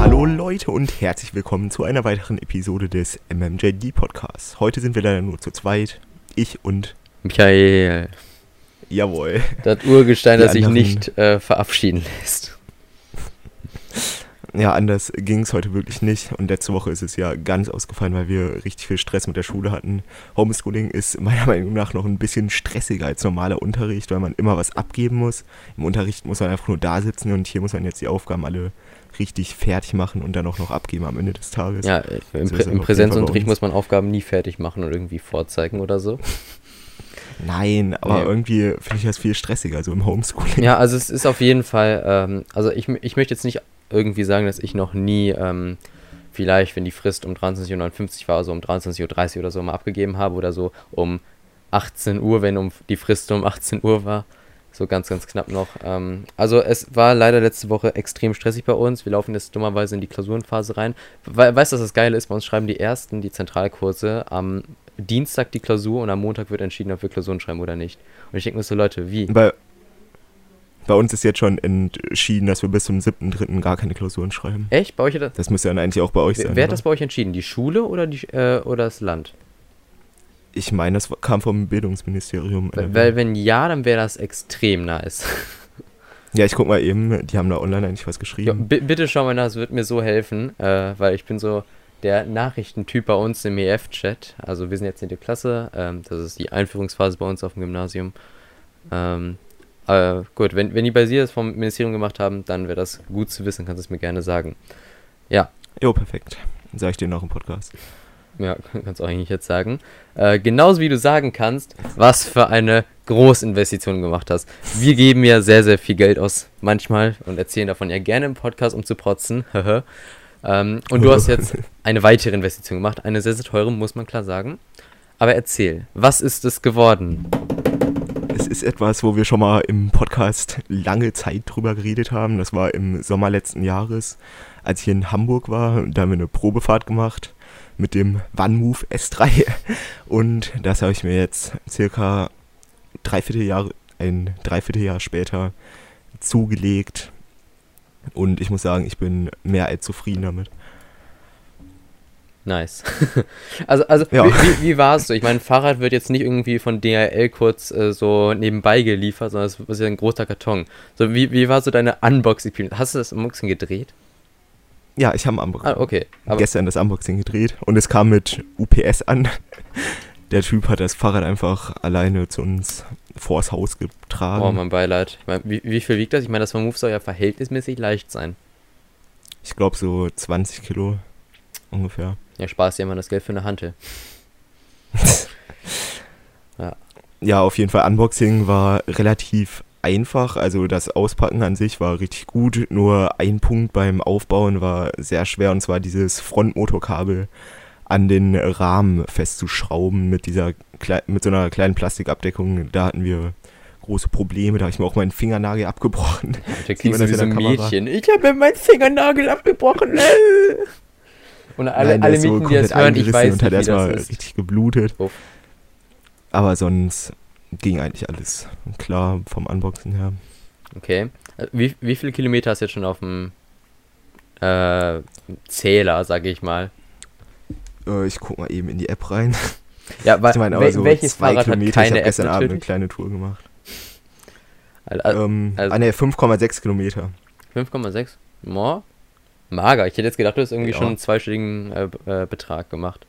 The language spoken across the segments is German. Hallo Leute und herzlich willkommen zu einer weiteren Episode des MMJD Podcasts. Heute sind wir leider nur zu zweit, ich und Michael. Jawohl. Das Urgestein, das sich nicht verabschieden lässt. Ja, anders ging es heute wirklich nicht und letzte Woche ist es ja ganz ausgefallen, weil wir richtig viel Stress mit der Schule hatten. Homeschooling ist meiner Meinung nach noch ein bisschen stressiger als normaler Unterricht, weil man immer was abgeben muss. Im Unterricht muss man einfach nur da sitzen und hier muss man jetzt die Aufgaben alle richtig fertig machen und dann auch noch abgeben am Ende des Tages. Ja, im Präsenzunterricht muss man Aufgaben nie fertig machen und irgendwie vorzeigen oder so. Nein, aber irgendwie finde ich das viel stressiger, so im Homeschooling. Ja, also es ist auf jeden Fall, also ich möchte jetzt nicht irgendwie sagen, dass ich noch nie, vielleicht, wenn die Frist um 23.59 Uhr war, also um 23.30 Uhr oder so mal abgegeben habe oder so um 18 Uhr, wenn die Frist um 18 Uhr war, so ganz, ganz knapp noch. Also es war leider letzte Woche extrem stressig bei uns, wir laufen jetzt dummerweise in die Klausurenphase rein. Weißt du, was das Geile ist? Bei uns schreiben die Zentralkurse am Dienstag die Klausur und am Montag wird entschieden, ob wir Klausuren schreiben oder nicht. Und ich denke mir so, Leute, wie? Bei uns ist jetzt schon entschieden, dass wir bis zum 7.3. gar keine Klausuren schreiben. Echt? Bei euch oder? Das müsste dann eigentlich auch bei euch sein. Wer hat das bei euch entschieden? Die Schule oder oder das Land? Ich meine, das kam vom Bildungsministerium. Weil wenn ja, dann wäre das extrem nice. Ja, ich guck mal eben, die haben da online eigentlich was geschrieben. Ja, bitte schau mal nach, es wird mir so helfen, weil ich bin so der Nachrichtentyp bei uns im EF-Chat. Also wir sind jetzt in der Klasse, das ist die Einführungsphase bei uns auf dem Gymnasium. Gut, wenn die bei Sie das vom Ministerium gemacht haben, dann wäre das gut zu wissen, kannst du es mir gerne sagen. Ja. Jo, perfekt. Dann sage ich dir noch im Podcast. Ja, kannst du eigentlich jetzt sagen. Genauso wie du sagen kannst, was für eine Großinvestition gemacht hast. Wir geben ja sehr, sehr viel Geld aus manchmal und erzählen davon ja gerne im Podcast, um zu protzen. Und du hast jetzt eine weitere Investition gemacht, eine sehr, sehr teure, muss man klar sagen. Aber erzähl, was ist es geworden? Es ist etwas, wo wir schon mal im Podcast lange Zeit drüber geredet haben. Das war im Sommer letzten Jahres, als ich in Hamburg war. Da haben wir eine Probefahrt gemacht mit dem OneMove S3. Und das habe ich mir jetzt circa ein Dreivierteljahr später zugelegt. Und ich muss sagen, ich bin mehr als zufrieden damit. Nice. Also ja. Wie war es so? Ich meine, Fahrrad wird jetzt nicht irgendwie von DHL kurz so nebenbei geliefert, sondern es ist ja ein großer Karton. So, wie war so deine Unboxing-Experience? Hast du das Unboxing gedreht? Ja, ich habe ein Unboxing. Ah, okay. Aber gestern das Unboxing gedreht und es kam mit UPS an. Der Typ hat das Fahrrad einfach alleine zu uns vors Haus getragen. Oh, mein Beileid. Ich meine, wie viel wiegt das? Ich meine, das VanMoof soll ja verhältnismäßig leicht sein. Ich glaube so 20 Kilo ungefähr. Ja, sparst dir immer das Geld für eine Hantel. Ja, auf jeden Fall. Unboxing war relativ einfach. Also das Auspacken an sich war richtig gut. Nur ein Punkt beim Aufbauen war sehr schwer. Und zwar dieses Frontmotorkabel an den Rahmen festzuschrauben mit so einer kleinen Plastikabdeckung. Da hatten wir große Probleme. Da habe ich mir auch meinen Fingernagel abgebrochen. Da klingt so wie so ein Mädchen. Ich habe mir meinen Fingernagel abgebrochen. Und alle Mieten, die das hören, ich weiß nicht, wie das ist. Und hat erstmal richtig geblutet. Uff. Aber sonst ging eigentlich alles klar vom Unboxen her. Okay. Wie viele Kilometer hast du jetzt schon auf dem Zähler, sage ich mal? Ich guck mal eben in die App rein. Ja, weil ich meine, aber so welches 2 Kilometer. Ich habe gestern Abend eine kleine Tour gemacht. Also 5,6 Kilometer. 5,6? More? Mager. Ich hätte jetzt gedacht, du hast irgendwie schon einen zweistelligen Betrag gemacht.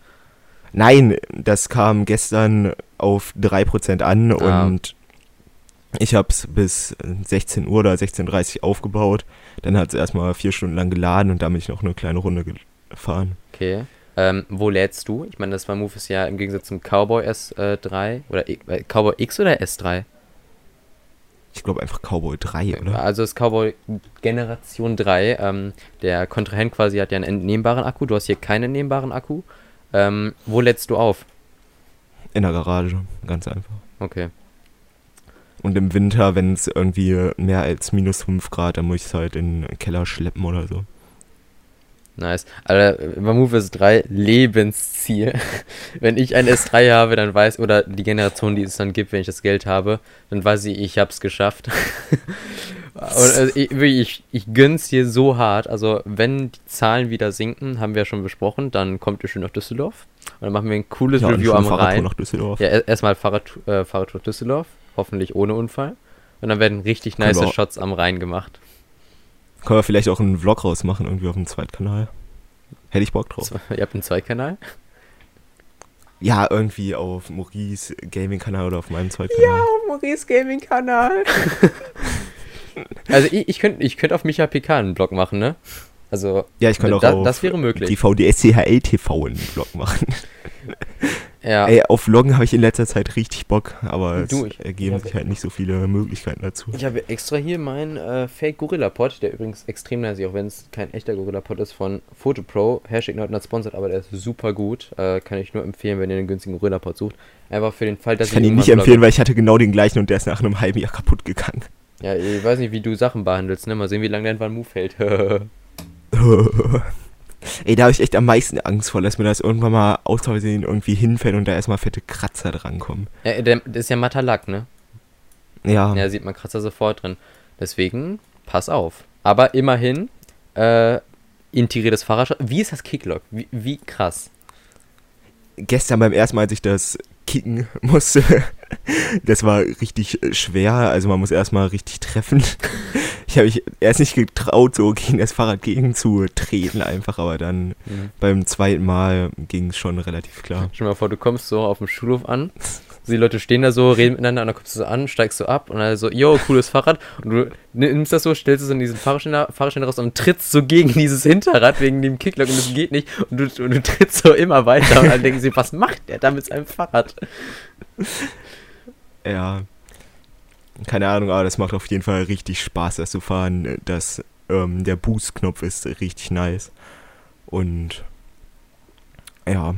Nein, das kam gestern auf 3% an und ich habe es bis 16 Uhr oder 16.30 Uhr aufgebaut. Dann hat es erstmal 4 Stunden lang geladen und dann bin ich noch eine kleine Runde gefahren. Okay. Wo lädst du? Ich meine, das VanMoof ist ja im Gegensatz zum Cowboy S3 oder Cowboy X oder S3? Ich glaube einfach Cowboy 3, oder? Also das Cowboy Generation 3. Der Kontrahent quasi hat ja einen entnehmbaren Akku. Du hast hier keinen entnehmbaren Akku. Wo lädst du auf? In der Garage, ganz einfach. Okay. Und im Winter, wenn es irgendwie mehr als minus 5 Grad, dann muss ich es halt in den Keller schleppen oder so. Nice. Also VanMoof S3, Lebensziel. Wenn ich ein S3 habe, dann weiß, oder die Generation, die es dann gibt, wenn ich das Geld habe, dann weiß ich, ich hab's geschafft. Ich gönn's dir so hart. Also, wenn die Zahlen wieder sinken, haben wir ja schon besprochen, dann kommt ihr schön nach Düsseldorf. Und dann machen wir ein cooles Review am Rhein. Ja, erstmal Fahrradtour Düsseldorf. Hoffentlich ohne Unfall. Und dann werden richtig nice Shots am Rhein gemacht. Können wir vielleicht auch einen Vlog rausmachen, irgendwie auf dem Zweitkanal. Hätte ich Bock drauf. Ihr habt einen Zweitkanal? Ja, irgendwie auf Maurice Gaming Kanal oder auf meinem Zweitkanal. Ja, auf Maurice Gaming Kanal. Also ich könnte auf Micha PK einen Blog machen, ne? Also ja, ich könnte auch auf das wäre möglich. Die VDSCHL TV einen Blog machen. Ja. Ey, auf Vloggen habe ich in letzter Zeit richtig Bock, aber es ergeben sich halt nicht so viele Möglichkeiten dazu. Ich habe extra hier meinen Fake Gorilla Pod, der übrigens extrem nice ist, auch wenn es kein echter Gorilla Pod ist, von Photopro. Hashtag not sponsored, aber der ist super gut. Kann ich nur empfehlen, wenn ihr einen günstigen Gorilla Pod sucht. Einfach für den Fall, dass ich kann ihn nicht empfehlen, weil ich hatte genau den gleichen und der ist nach einem halben Jahr kaputt gegangen. Ja, ich weiß nicht, wie du Sachen behandelst, ne? Mal sehen, wie lange dein VanMoof hält. Ey, da habe ich echt am meisten Angst vor, dass mir das irgendwann mal aus Versehen irgendwie hinfällt und da erstmal fette Kratzer drankommen. Ja, das ist ja matter Lack, ne? Ja. Ja, sieht man Kratzer sofort drin. Deswegen, pass auf. Aber immerhin, integriertes Fahrrad. Wie ist das Kicklock? Wie krass. Gestern beim ersten Mal, als ich das kicken musste, das war richtig schwer. Also man muss erstmal richtig treffen. Ich habe mich erst nicht getraut, so gegen das Fahrrad gegenzutreten einfach, aber dann beim zweiten Mal ging es schon relativ klar. Stell dir mal vor, du kommst so auf dem Schulhof an, so die Leute stehen da so, reden miteinander und dann kommst du so an, steigst so ab und dann so, yo, cooles Fahrrad. Und du nimmst das so, stellst es in diesen Fahrradständer raus und trittst so gegen dieses Hinterrad wegen dem Kicklock und das geht nicht. Und du trittst so immer weiter und dann denken sie, was macht der da mit seinem Fahrrad? Ja. Keine Ahnung, aber das macht auf jeden Fall richtig Spaß, das zu fahren. Das, der Boost-Knopf ist richtig nice. Und ja,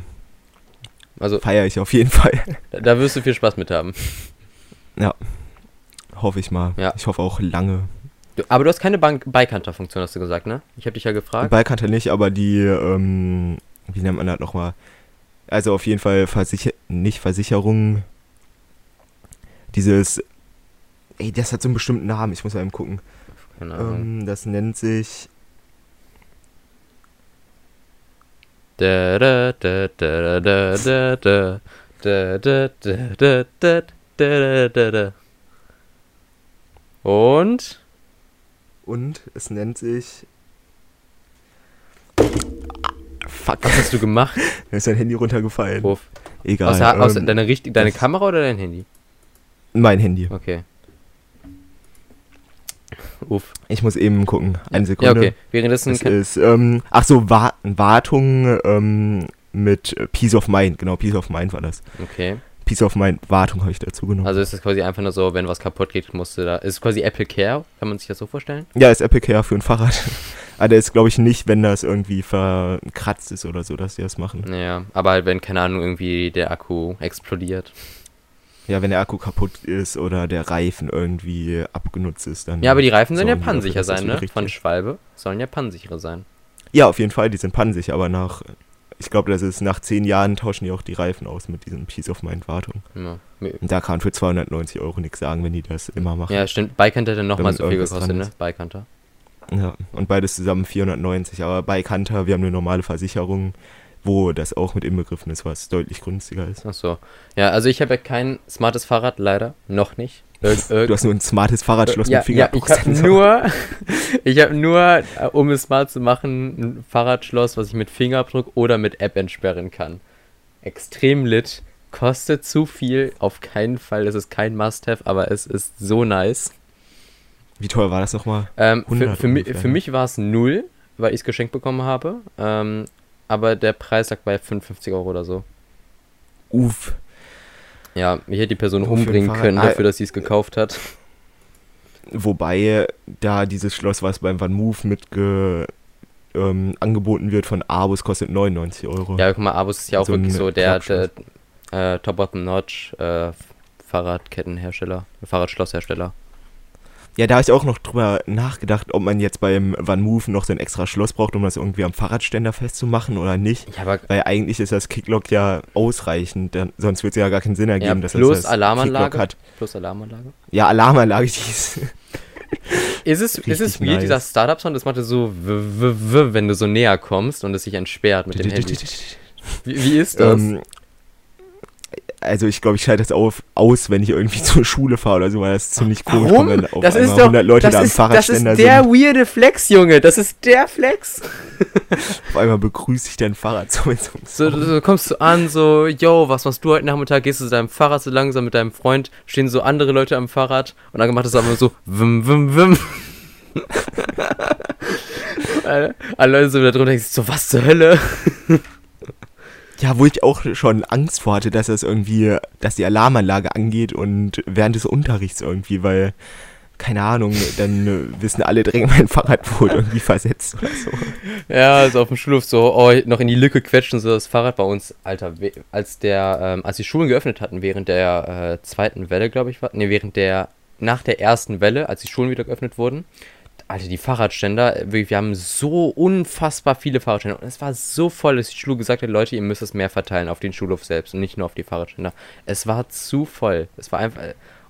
also feiere ich auf jeden Fall. Da wirst du viel Spaß mit haben. Ja, hoffe ich mal. Ja. Ich hoffe auch lange. Aber du hast keine Beikanter-Funktion, hast du gesagt, ne? Ich habe dich ja gefragt. Beikanter nicht, aber die, wie nennt man das nochmal? Also auf jeden Fall Versicherung. Dieses... Ey, das hat so einen bestimmten Namen, ich muss mal eben gucken. Keine Ahnung. Das nennt sich... Und es nennt sich... Fuck. Was hast du gemacht? Da ist dein Handy runtergefallen. Puff. Egal. Deine Kamera oder dein Handy? Mein Handy. Okay. Uff. Ich muss eben gucken. Eine Sekunde. Ja, okay. Währenddessen ist Wartung mit Peace of Mind. Genau, Peace of Mind war das. Okay. Peace of Mind, Wartung habe ich dazu genommen. Also ist das quasi einfach nur so, wenn was kaputt geht, musst du da... Ist es quasi Apple Care? Kann man sich das so vorstellen? Ja, ist Apple Care für ein Fahrrad. Aber der ist, glaube ich, nicht, wenn das irgendwie verkratzt ist oder so, dass die das machen. Ja, aber halt wenn, keine Ahnung, irgendwie der Akku explodiert. Ja, wenn der Akku kaputt ist oder der Reifen irgendwie abgenutzt ist, dann... Ja, aber die Reifen sollen ja pannensicher sein, ne? Von Schwalbe sollen ja pannensichere sein. Ja, auf jeden Fall, die sind pannensicher, aber ich glaube, das ist nach 10 Jahren tauschen die auch die Reifen aus mit diesem Peace of Mind Wartung. Ja. Und da kann für 290 € nichts sagen, wenn die das immer machen. Ja, stimmt, Beikanter hat dann nochmal so viel gekostet, ne? Beikanter. Ja, und beides zusammen 490, aber Beikanter, wir haben eine normale Versicherung, wo das auch mit inbegriffen ist, was deutlich günstiger ist. Ach so. Ja, also ich habe ja kein smartes Fahrrad, leider. Noch nicht. Du hast nur ein smartes Fahrradschloss mit Fingerabdruck. Ja, ich habe nur, um es smart zu machen, ein Fahrradschloss, was ich mit Fingerabdruck oder mit App entsperren kann. Extrem lit. Kostet zu viel. Auf keinen Fall. Das ist kein Must-Have, aber es ist so nice. Wie teuer war das nochmal? Für mich war es 0, weil ich es geschenkt bekommen habe. Aber der Preis lag bei 55 € oder so. Uff. Ja, ich hätte die Person umbringen können dafür, dass sie es gekauft hat. Wobei, da dieses Schloss, was beim VanMoof angeboten wird von Abus, kostet 99 €. Ja, guck mal, Abus ist ja auch so wirklich so der Top-of-the-Notch Fahrradschlosshersteller. Ja, da habe ich auch noch drüber nachgedacht, ob man jetzt beim VanMoof noch so ein extra Schloss braucht, um das irgendwie am Fahrradständer festzumachen oder nicht. Ja, aber weil eigentlich ist das Kicklock ja ausreichend, sonst würde es ja gar keinen Sinn ergeben, dass das Kicklock hat. Plus Alarmanlage? Ja, Alarmanlage, die ist Ist es weird, nice, dieser Startup-Sound? Das macht es so, wenn du so näher kommst und es sich entsperrt mit dem Handy. Wie ist das? Also ich glaube, ich schalte das aus, wenn ich irgendwie zur Schule fahre oder so, weil das ist ziemlich komisch, wenn auf das einmal ist doch, 100 Leute da am Fahrradständer sind. Das ist der weirde Flex, Junge, das ist der Flex. Auf einmal begrüße ich dein Fahrrad. So kommst du an, so, yo, was machst du heute Nachmittag? Gehst du zu deinem Fahrrad so langsam mit deinem Freund, stehen so andere Leute am Fahrrad und dann macht das einfach so, wim, wim, wim. Alle Leute sind da drüber und denken so, was zur Hölle? Ja, wo ich auch schon Angst vor hatte, dass das irgendwie, dass die Alarmanlage angeht und während des Unterrichts irgendwie, weil, keine Ahnung, dann wissen alle dringend, mein Fahrrad wurde irgendwie versetzt oder so. Ja, also auf dem Schulhof so, oh, noch in die Lücke quetschen, so das Fahrrad bei uns, Alter, als die Schulen geöffnet hatten, während der zweiten Welle, glaube ich, nach der ersten Welle, als die Schulen wieder geöffnet wurden, Alter, die Fahrradständer, wirklich, wir haben so unfassbar viele Fahrradständer. Und es war so voll, dass die Schule gesagt hat, Leute, ihr müsst es mehr verteilen auf den Schulhof selbst und nicht nur auf die Fahrradständer. Es war zu voll. Es war einfach...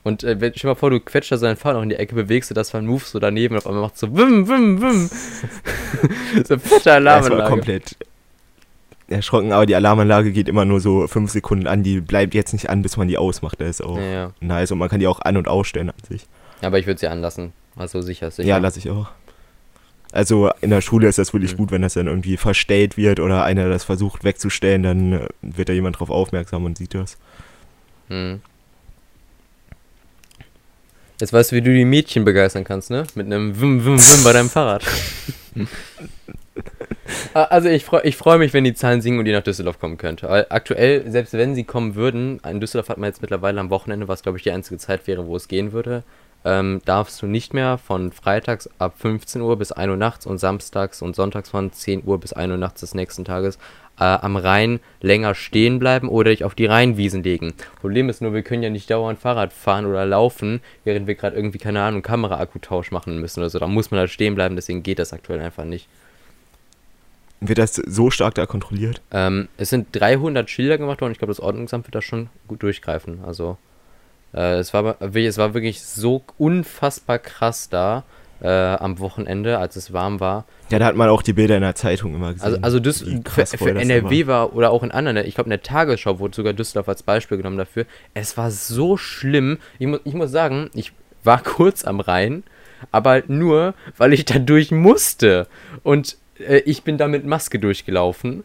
Und stell mal vor, du quetscht da seinen Fahrrad noch in die Ecke, bewegst du das VanMoof so daneben und auf einmal macht so wim, wim, wim. So ein fetter Alarmanlage. Das war komplett erschrocken, aber die Alarmanlage geht immer nur so 5 Sekunden an. Die bleibt jetzt nicht an, bis man die ausmacht. Das ist auch nice und man kann die auch an- und ausstellen an sich. Ja, aber ich würde sie anlassen. Also sicher. Ja, lasse ich auch. Also in der Schule ist das wirklich gut, wenn das dann irgendwie verstellt wird oder einer das versucht wegzustellen, dann wird da jemand drauf aufmerksam und sieht das. Mhm. Jetzt weißt du, wie du die Mädchen begeistern kannst, ne? Mit einem Wim-Wim-Wim bei deinem Fahrrad. Also ich freu mich, wenn die Zahlen sinken und ihr nach Düsseldorf kommen könnt. Aber aktuell, selbst wenn sie kommen würden, in Düsseldorf hat man jetzt mittlerweile am Wochenende, was glaube ich die einzige Zeit wäre, wo es gehen würde, darfst du nicht mehr von freitags ab 15 Uhr bis 1 Uhr nachts und samstags und sonntags von 10 Uhr bis 1 Uhr nachts des nächsten Tages am Rhein länger stehen bleiben oder dich auf die Rheinwiesen legen. Problem ist nur, wir können ja nicht dauernd Fahrrad fahren oder laufen, während wir gerade irgendwie, keine Ahnung, Kamera-Akkutausch machen müssen oder so. Da muss man halt stehen bleiben, deswegen geht das aktuell einfach nicht. Wird das so stark da kontrolliert? Es sind 300 Schilder gemacht worden. Ich glaube, das Ordnungsamt wird da schon gut durchgreifen, also... Es war wirklich so unfassbar krass da am Wochenende, als es warm war. Ja, da hat man auch die Bilder in der Zeitung immer gesehen. Also für NRW war oder auch in anderen, ich glaube in der Tagesschau wurde sogar Düsseldorf als Beispiel genommen dafür. Es war so schlimm. Ich muss sagen, ich war kurz am Rhein, aber halt nur, weil ich da durch musste. Und ich bin da mit Maske durchgelaufen.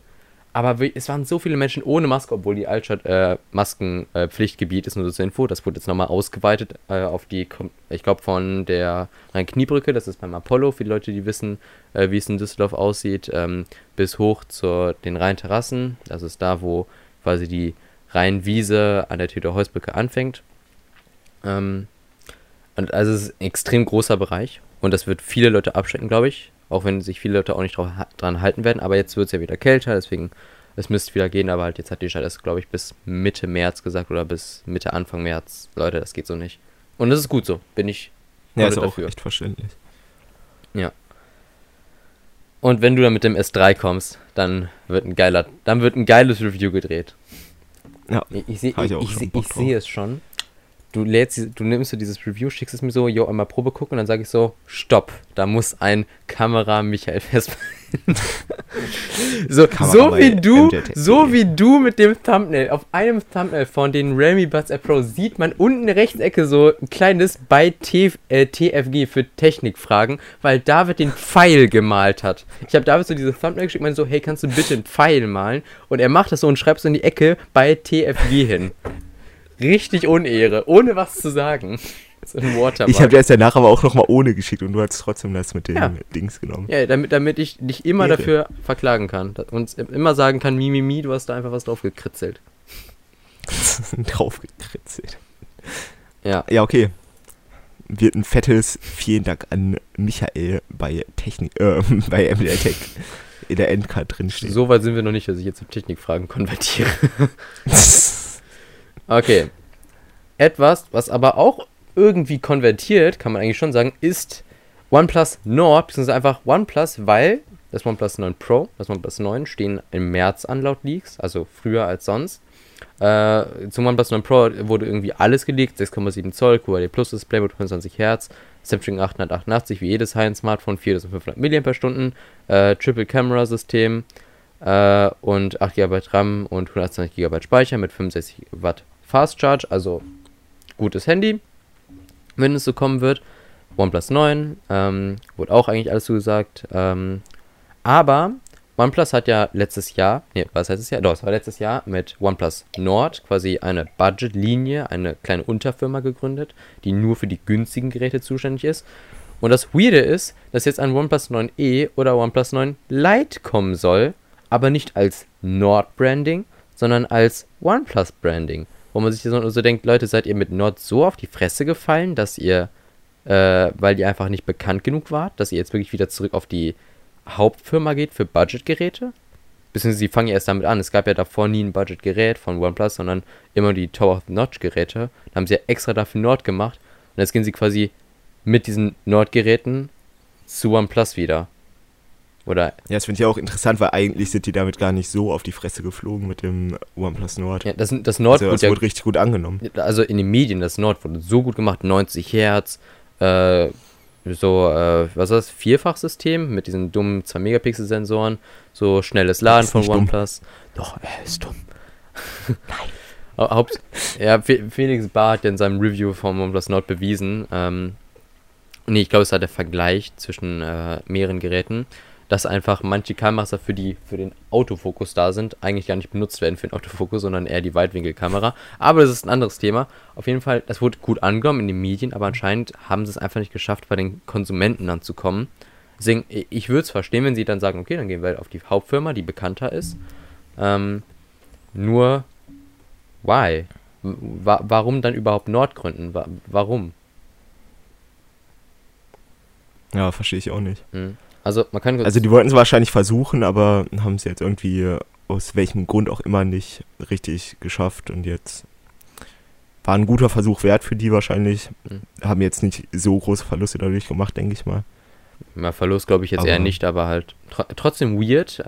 Aber es waren so viele Menschen ohne Maske, obwohl die Altstadt Maskenpflichtgebiet ist, nur so zur Info. Das wurde jetzt nochmal ausgeweitet auf die, ich glaube, von der Rhein-Kniebrücke, das ist beim Apollo, für die Leute, die wissen, wie es in Düsseldorf aussieht, bis hoch zu den Rheinterrassen. Das ist da, wo quasi die Rheinwiese an der Theodor-Heuss-Brücke anfängt. Und also es ist ein extrem großer Bereich und das wird viele Leute abschrecken, glaube ich. Auch wenn sich viele Leute auch nicht dran halten werden. Aber jetzt wird es ja wieder kälter, deswegen, es müsste wieder gehen. Aber halt jetzt hat die Stadt das, glaube ich, bis Mitte März gesagt oder bis Mitte, Anfang März. Leute, das geht so nicht. Und das ist gut so, bin ich dafür. Ja, ist auch echt verständlich. Ja. Und wenn du dann mit dem S3 kommst, dann wird ein geiles Review gedreht. Ja, ich sehe es schon. Du nimmst so dieses Review, schickst es mir so, yo, einmal Probe gucken und dann sage ich so, stopp, da muss ein Kamera-Michael festhalten. so wie du mit dem Thumbnail, auf einem Thumbnail von den Realme Buds Air Pro sieht man unten in der rechten Ecke so ein kleines bei TFG für Technikfragen, weil David den Pfeil gemalt hat. Ich habe David so diese Thumbnail geschickt und meinte so, hey, kannst du bitte einen Pfeil malen? Und er macht das so und schreibt so in die Ecke bei TFG hin. Richtig Unehre, ohne was zu sagen. So ein Watermark. Ich habe dir das danach aber auch nochmal ohne geschickt und du hast trotzdem das mit den Dings genommen. Ja, damit ich dich immer dafür verklagen kann und immer sagen kann, Mimimi, du hast da einfach was drauf gekritzelt. Ja. Ja, okay. Wird ein fettes Vielen Dank an Michael bei bei MDR Tech in der Endcard drinstehen. So weit sind wir noch nicht, dass ich jetzt auf Technikfragen konvertiere. Okay, etwas, was aber auch irgendwie konvertiert, kann man eigentlich schon sagen, ist OnePlus Nord, beziehungsweise einfach OnePlus, weil das OnePlus 9 Pro, das OnePlus 9 stehen im März an, laut Leaks, also früher als sonst. Zum OnePlus 9 Pro wurde irgendwie alles geleakt, 6,7 Zoll, QHD Plus Display mit 25 Hz, Snapdragon 888 wie jedes High-End-Smartphone, 4500 mAh, Triple-Camera-System und 8 GB RAM und 120 GB Speicher mit 65 Watt Fast Charge, also gutes Handy, wenn es so kommen wird. OnePlus 9, wurde auch eigentlich alles zugesagt, aber OnePlus hat ja letztes Jahr mit OnePlus Nord quasi eine Budget-Linie, eine kleine Unterfirma gegründet, die nur für die günstigen Geräte zuständig ist. Und das Weirde ist, dass jetzt ein OnePlus 9e oder OnePlus 9 Lite kommen soll, aber nicht als Nord-Branding, sondern als OnePlus-Branding. Wo man sich so denkt, Leute, seid ihr mit Nord so auf die Fresse gefallen, dass ihr, weil ihr einfach nicht bekannt genug wart, dass ihr jetzt wirklich wieder zurück auf die Hauptfirma geht für Budgetgeräte? Beziehungsweise sie fangen ja erst damit an. Es gab ja davor nie ein Budgetgerät von OnePlus, sondern immer die Top-of-the-Notch-Geräte. Da haben sie ja extra dafür Nord gemacht. Und jetzt gehen sie quasi mit diesen Nord-Geräten zu OnePlus wieder. Oder ja, das finde ich auch interessant, weil eigentlich sind die damit gar nicht so auf die Fresse geflogen mit dem OnePlus Nord. Ja, das Nord also, wurde richtig gut angenommen. Also in den Medien, das Nord wurde so gut gemacht, 90 Hertz, was ist das? Vierfachsystem mit diesen dummen 2-Megapixel-Sensoren, so schnelles Laden von OnePlus. Doch, er ist dumm. Nein. Felix Bahr hat ja in seinem Review vom OnePlus Nord bewiesen, ich glaube, es war der Vergleich zwischen mehreren Geräten, dass einfach manche Kameras für den Autofokus da sind, eigentlich gar nicht benutzt werden für den Autofokus, sondern eher die Weitwinkelkamera. Aber das ist ein anderes Thema. Auf jeden Fall, das wurde gut angenommen in den Medien, aber anscheinend haben sie es einfach nicht geschafft, bei den Konsumenten anzukommen. Deswegen, ich würde es verstehen, wenn sie dann sagen, okay, dann gehen wir halt auf die Hauptfirma, die bekannter ist. Nur, why? Warum dann überhaupt Nord gründen? Warum? Ja, verstehe ich auch nicht. Mhm. Also die wollten es wahrscheinlich versuchen, aber haben es jetzt irgendwie aus welchem Grund auch immer nicht richtig geschafft und jetzt war ein guter Versuch wert für die wahrscheinlich, haben jetzt nicht so große Verluste dadurch gemacht, denke ich mal. Ja, Verlust glaube ich jetzt eher nicht, aber halt trotzdem weird. Ich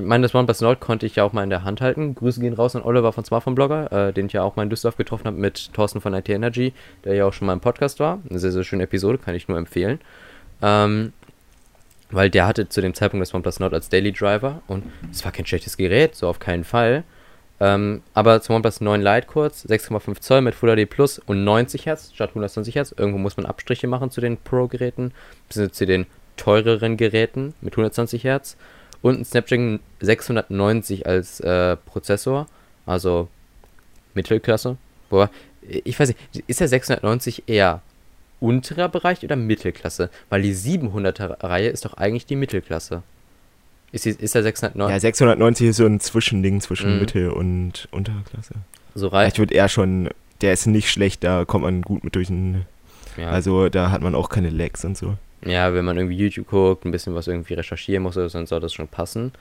meine, das OnePlus Nord konnte ich ja auch mal in der Hand halten. Grüße gehen raus an Oliver von Smartphone-Blogger, den ich ja auch mal in Düsseldorf getroffen habe mit Thorsten von IT Energy, der ja auch schon mal im Podcast war. Eine sehr, sehr schöne Episode, kann ich nur empfehlen. Weil der hatte zu dem Zeitpunkt das OnePlus Nord als Daily Driver und es war kein schlechtes Gerät, so auf keinen Fall. Aber zum OnePlus 9 Lite kurz, 6,5 Zoll mit Full HD Plus und 90 Hertz statt 120 Hertz. Irgendwo muss man Abstriche machen zu den Pro-Geräten, bzw. zu den teureren Geräten mit 120 Hertz. Und ein Snapdragon 690 als Prozessor, also Mittelklasse. Boah, ich weiß nicht, ist der 690 eher unterer Bereich oder Mittelklasse? Weil die 700er-Reihe ist doch eigentlich die Mittelklasse. Ist der 690? Ja, 690 ist so ein Zwischending zwischen Mittel- und Unterklasse. So rein. Ich würde eher schon, der ist nicht schlecht, da kommt man gut mit durch den... Ja. Also da hat man auch keine Lags und so. Ja, wenn man irgendwie YouTube guckt, ein bisschen was irgendwie recherchieren muss, dann soll das schon passen.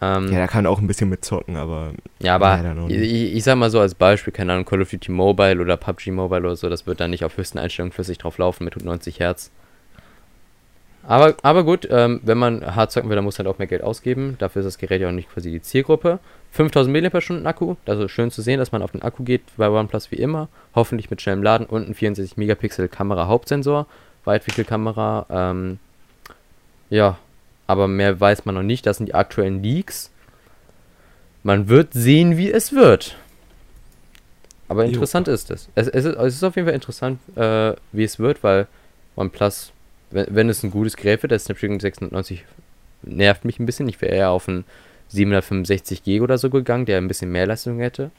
Ja, da kann auch ein bisschen mit zocken, aber... Ja, aber ich sag mal so als Beispiel, keine Ahnung, Call of Duty Mobile oder PUBG Mobile oder so, das wird dann nicht auf höchsten Einstellungen flüssig drauf laufen mit 90 Hertz. Aber gut, wenn man hart zocken will, dann muss halt auch mehr Geld ausgeben, dafür ist das Gerät ja auch nicht quasi die Zielgruppe. 5000 mAh Akku, also schön zu sehen, dass man auf den Akku geht, bei OnePlus wie immer, hoffentlich mit schnellem Laden und ein 64 Megapixel Kamera Hauptsensor, Weitwinkelkamera, ja... Aber mehr weiß man noch nicht. Das sind die aktuellen Leaks. Man wird sehen, wie es wird. Aber interessant ist es. Es ist auf jeden Fall interessant, wie es wird, weil OnePlus, wenn es ein gutes Gerät wird, der Snapdragon 690 nervt mich ein bisschen. Ich wäre eher auf einen 765G oder so gegangen, der ein bisschen mehr Leistung hätte.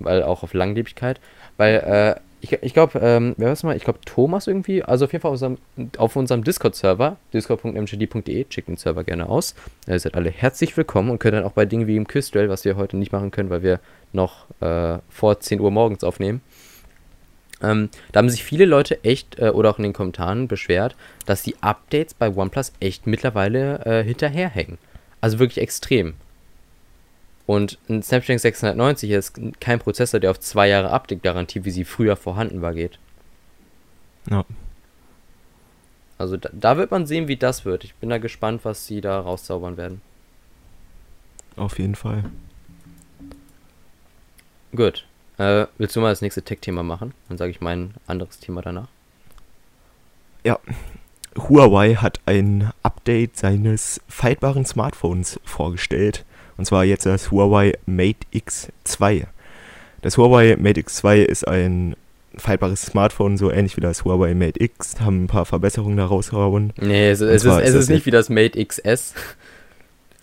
Weil auch auf Langlebigkeit. Weil, ich glaube, wer weiß mal, ich glaube Thomas irgendwie, also auf jeden Fall auf unserem Discord-Server, discord.mjd.de, checkt den Server gerne aus. Ihr seid alle herzlich willkommen und könnt dann auch bei Dingen wie im Quiz-Duell, was wir heute nicht machen können, weil wir noch vor 10 Uhr morgens aufnehmen. Da haben sich viele Leute echt, oder auch in den Kommentaren beschwert, dass die Updates bei OnePlus echt mittlerweile hinterherhängen. Also wirklich extrem. Und ein Snapdragon 690 ist kein Prozessor, der auf 2 Jahre Optikgarantie, wie sie früher vorhanden war, geht. Ja. Also da wird man sehen, wie das wird. Ich bin da gespannt, was sie da rauszaubern werden. Auf jeden Fall. Gut. Willst du mal das nächste Tech-Thema machen? Dann sage ich mein anderes Thema danach. Ja. Huawei hat ein Update seines faltbaren Smartphones vorgestellt. Und zwar jetzt das Huawei Mate X2. Das Huawei Mate X2 ist ein faltbares Smartphone, so ähnlich wie das Huawei Mate X. Haben ein paar Verbesserungen da rausgehauen. Nee, es ist nicht wie das Mate XS.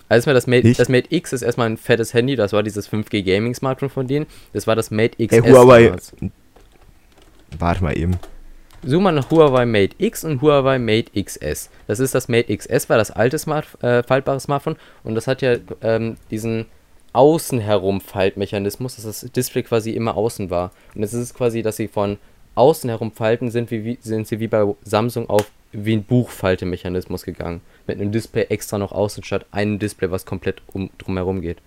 Also das Mate X ist erstmal ein fettes Handy. Das war dieses 5G Gaming Smartphone von denen. Das war das Mate XS. Huawei. Warte mal eben. Such mal nach Huawei Mate X und Huawei Mate XS. Das ist das Mate XS, war das alte faltbare Smartphone, und das hat ja diesen außen herum Faltmechanismus, dass das Display quasi immer außen war. Und jetzt ist es quasi, dass sie von außen herum falten, sind sie wie bei Samsung auf wie ein Buchfaltemechanismus gegangen. Mit einem Display extra noch außen statt einem Display, was komplett drumherum geht.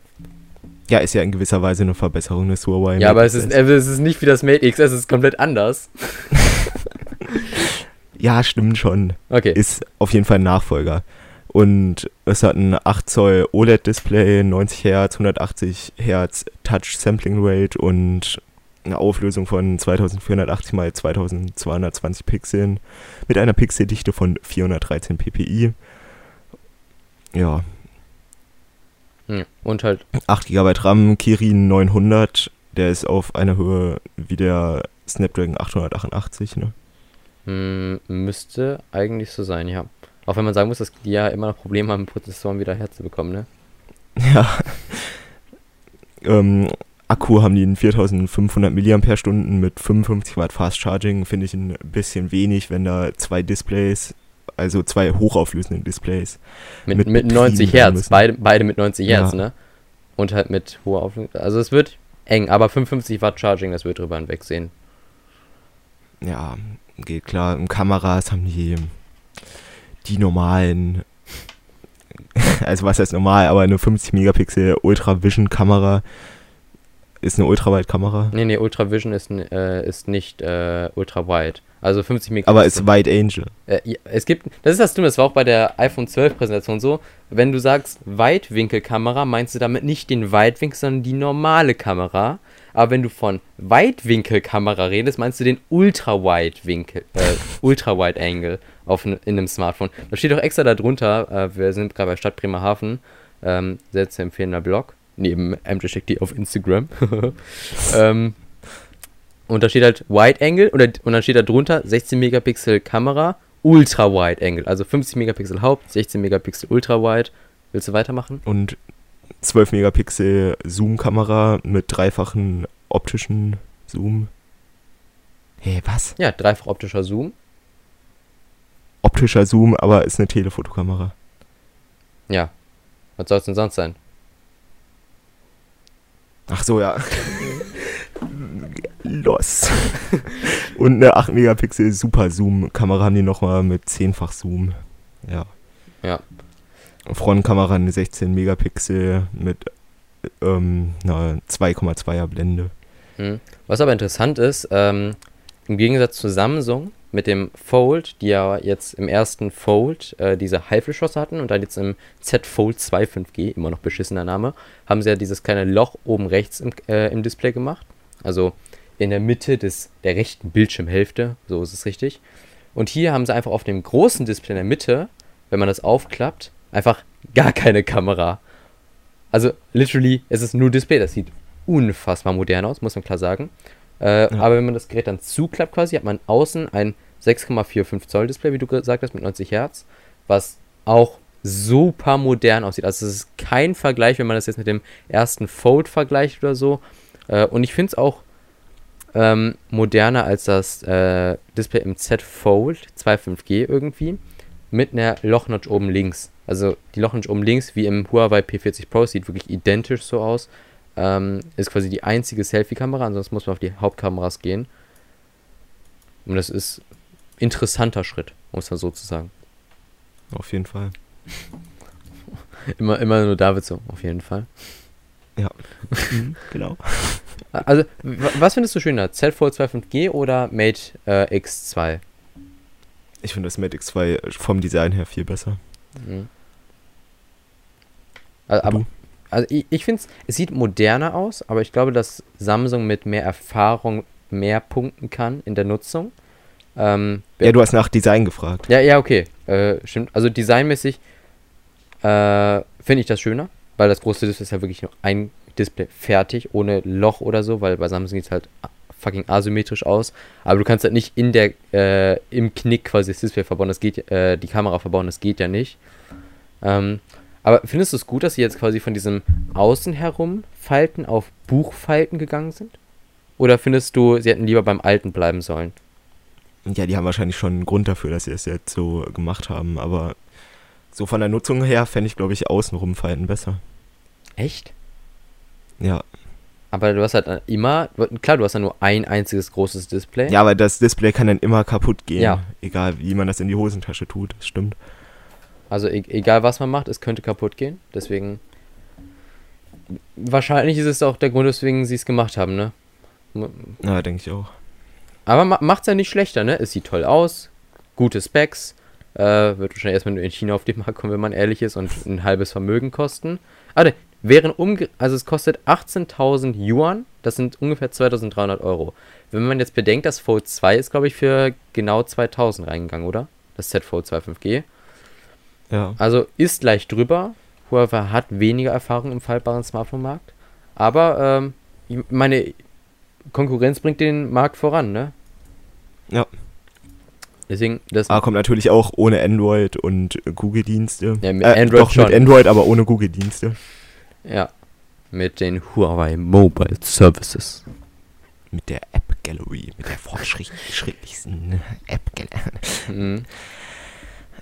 Ja, ist ja in gewisser Weise eine Verbesserung des Huawei Mate. Ja, aber es ist nicht wie das Mate XS, es ist komplett anders. Ja, stimmt schon. Okay. Ist auf jeden Fall ein Nachfolger. Und es hat ein 8 Zoll OLED-Display, 90 Hertz, 180 Hertz Touch-Sampling-Rate und eine Auflösung von 2480 x 2220 Pixeln mit einer Pixeldichte von 413 ppi. Ja. Und halt 8 GB RAM, Kirin 900, der ist auf einer Höhe wie der Snapdragon 888, ne? Müsste eigentlich so sein, ja. Auch wenn man sagen muss, dass die ja immer noch Probleme haben, Prozessoren wieder herzubekommen, ne? Ja. Akku haben die in 4500 mAh mit 55 Watt Fast Charging, finde ich ein bisschen wenig, wenn da zwei Displays, also zwei hochauflösende Displays. Mit 90 Hertz, beide mit 90 Hertz, ja. Ne? Und halt mit hoher Auflösung. Also es wird eng, aber 55 Watt Charging, das wird drüber hinwegsehen. Ja, geht klar. Und Kameras haben die normalen, also was heißt normal, aber eine 50 Megapixel Ultra Vision Kamera ist eine Ultrawide-Kamera. Nee, Ultra Vision ist nicht Ultrawide. Also 50 Megapixel. Aber ist Wide Angel. Das ist das Dumme, das war auch bei der iPhone 12 Präsentation so, wenn du sagst Weitwinkelkamera, meinst du damit nicht den Weitwinkel, sondern die normale Kamera. Aber wenn du von Weitwinkelkamera redest, meinst du den Ultra-Wide-Angle in einem Smartphone. Da steht doch extra darunter, wir sind gerade bei Stadt Bremerhaven, sehr zu empfehlender Blog, neben MJ schickt die auf Instagram. Und da steht halt Wide-Angle und dann steht da drunter 16 Megapixel Kamera, Ultra-Wide-Angle. Also 50 Megapixel Haupt, 16 Megapixel Ultra-Wide. Willst du weitermachen? Und 12 Megapixel Zoom-Kamera mit dreifachen optischen Zoom. Hey, was? Ja, dreifach optischer Zoom. Optischer Zoom, aber ist eine Telefotokamera. Ja. Was soll es denn sonst sein? Ach so, ja. Los. Und eine 8 Megapixel Super-Zoom-Kamera haben die nochmal mit 10-fach Zoom. Ja. Ja. Frontkamera eine 16 Megapixel mit einer 2,2er Blende. Was aber interessant ist, im Gegensatz zu Samsung mit dem Fold, die ja jetzt im ersten Fold diese High-Field-Schlosser hatten und dann jetzt im Z Fold 2 5G, immer noch beschissener Name, haben sie ja dieses kleine Loch oben rechts im Display gemacht. Also in der Mitte der rechten Bildschirmhälfte, so ist es richtig. Und hier haben sie einfach auf dem großen Display in der Mitte, wenn man das aufklappt, einfach gar keine Kamera. Also, literally, es ist nur Display. Das sieht unfassbar modern aus, muss man klar sagen. Ja. Aber wenn man das Gerät dann zuklappt quasi, hat man außen ein 6,45 Zoll Display, wie du gesagt hast, mit 90 Hertz, was auch super modern aussieht. Also, es ist kein Vergleich, wenn man das jetzt mit dem ersten Fold vergleicht oder so. Und ich finde es auch moderner als das Display im Z Fold 2 5G irgendwie. Mit einer Lochnotch oben links. Also die Lochnotch oben links, wie im Huawei P40 Pro, sieht wirklich identisch so aus. Ist quasi die einzige Selfie-Kamera, ansonsten muss man auf die Hauptkameras gehen. Und das ist ein interessanter Schritt, muss man so zu sagen. Auf jeden Fall. Immer nur David so, auf jeden Fall. Ja, genau. Also, was findest du schöner? Z Fold 2 5G oder Mate X2? Ich finde das Mate X2 vom Design her viel besser. Mhm. Also, aber Also ich finde es sieht moderner aus, aber ich glaube, dass Samsung mit mehr Erfahrung mehr punkten kann in der Nutzung. Ja, du hast nach Design gefragt. Ja, okay. Stimmt. Also designmäßig finde ich das schöner, weil das große Display ist ja wirklich nur ein Display fertig, ohne Loch oder so, weil bei Samsung sieht es halt fucking asymmetrisch aus. Aber du kannst halt nicht in der, im Knick quasi das Display verbauen, das geht, die Kamera verbauen, das geht ja nicht. Aber findest du es gut, dass sie jetzt quasi von diesem Außen herum Falten auf Buchfalten gegangen sind? Oder findest du, sie hätten lieber beim Alten bleiben sollen? Ja, die haben wahrscheinlich schon einen Grund dafür, dass sie es jetzt so gemacht haben. Aber so von der Nutzung her fände ich, glaube ich, außenrum Falten besser. Echt? Ja. Aber du hast halt immer, klar, du hast ja nur ein einziges großes Display. Ja, aber das Display kann dann immer kaputt gehen. Ja. Egal, wie man das in die Hosentasche tut, das stimmt. Also egal, was man macht, es könnte kaputt gehen. Deswegen, wahrscheinlich ist es auch der Grund, weswegen sie es gemacht haben, ne? Ja, denke ich auch. Aber macht's ja nicht schlechter, ne? Es sieht toll aus, gute Specs, wird wahrscheinlich erstmal nur in China auf den Markt kommen, wenn man ehrlich ist, und ein halbes Vermögen kosten. Also es kostet 18.000 Yuan, das sind ungefähr 2.300 Euro. Wenn man jetzt bedenkt, das Fold 2 ist, glaube ich, für genau 2.000 reingegangen, oder? Das Z Fold 2 5G. Ja. Also ist leicht drüber. Huawei hat weniger Erfahrung im faltbaren Smartphone-Markt. Aber meine Konkurrenz bringt den Markt voran, ne? Ja. Deswegen, das kommt natürlich auch ohne Android und Google-Dienste. Ja, mit Android doch schon. Mit Android, aber ohne Google-Dienste. Ja. Mit den Huawei Mobile Services. Mit der App Gallery. Mit der fortschrittlichsten App Gallery. Mhm.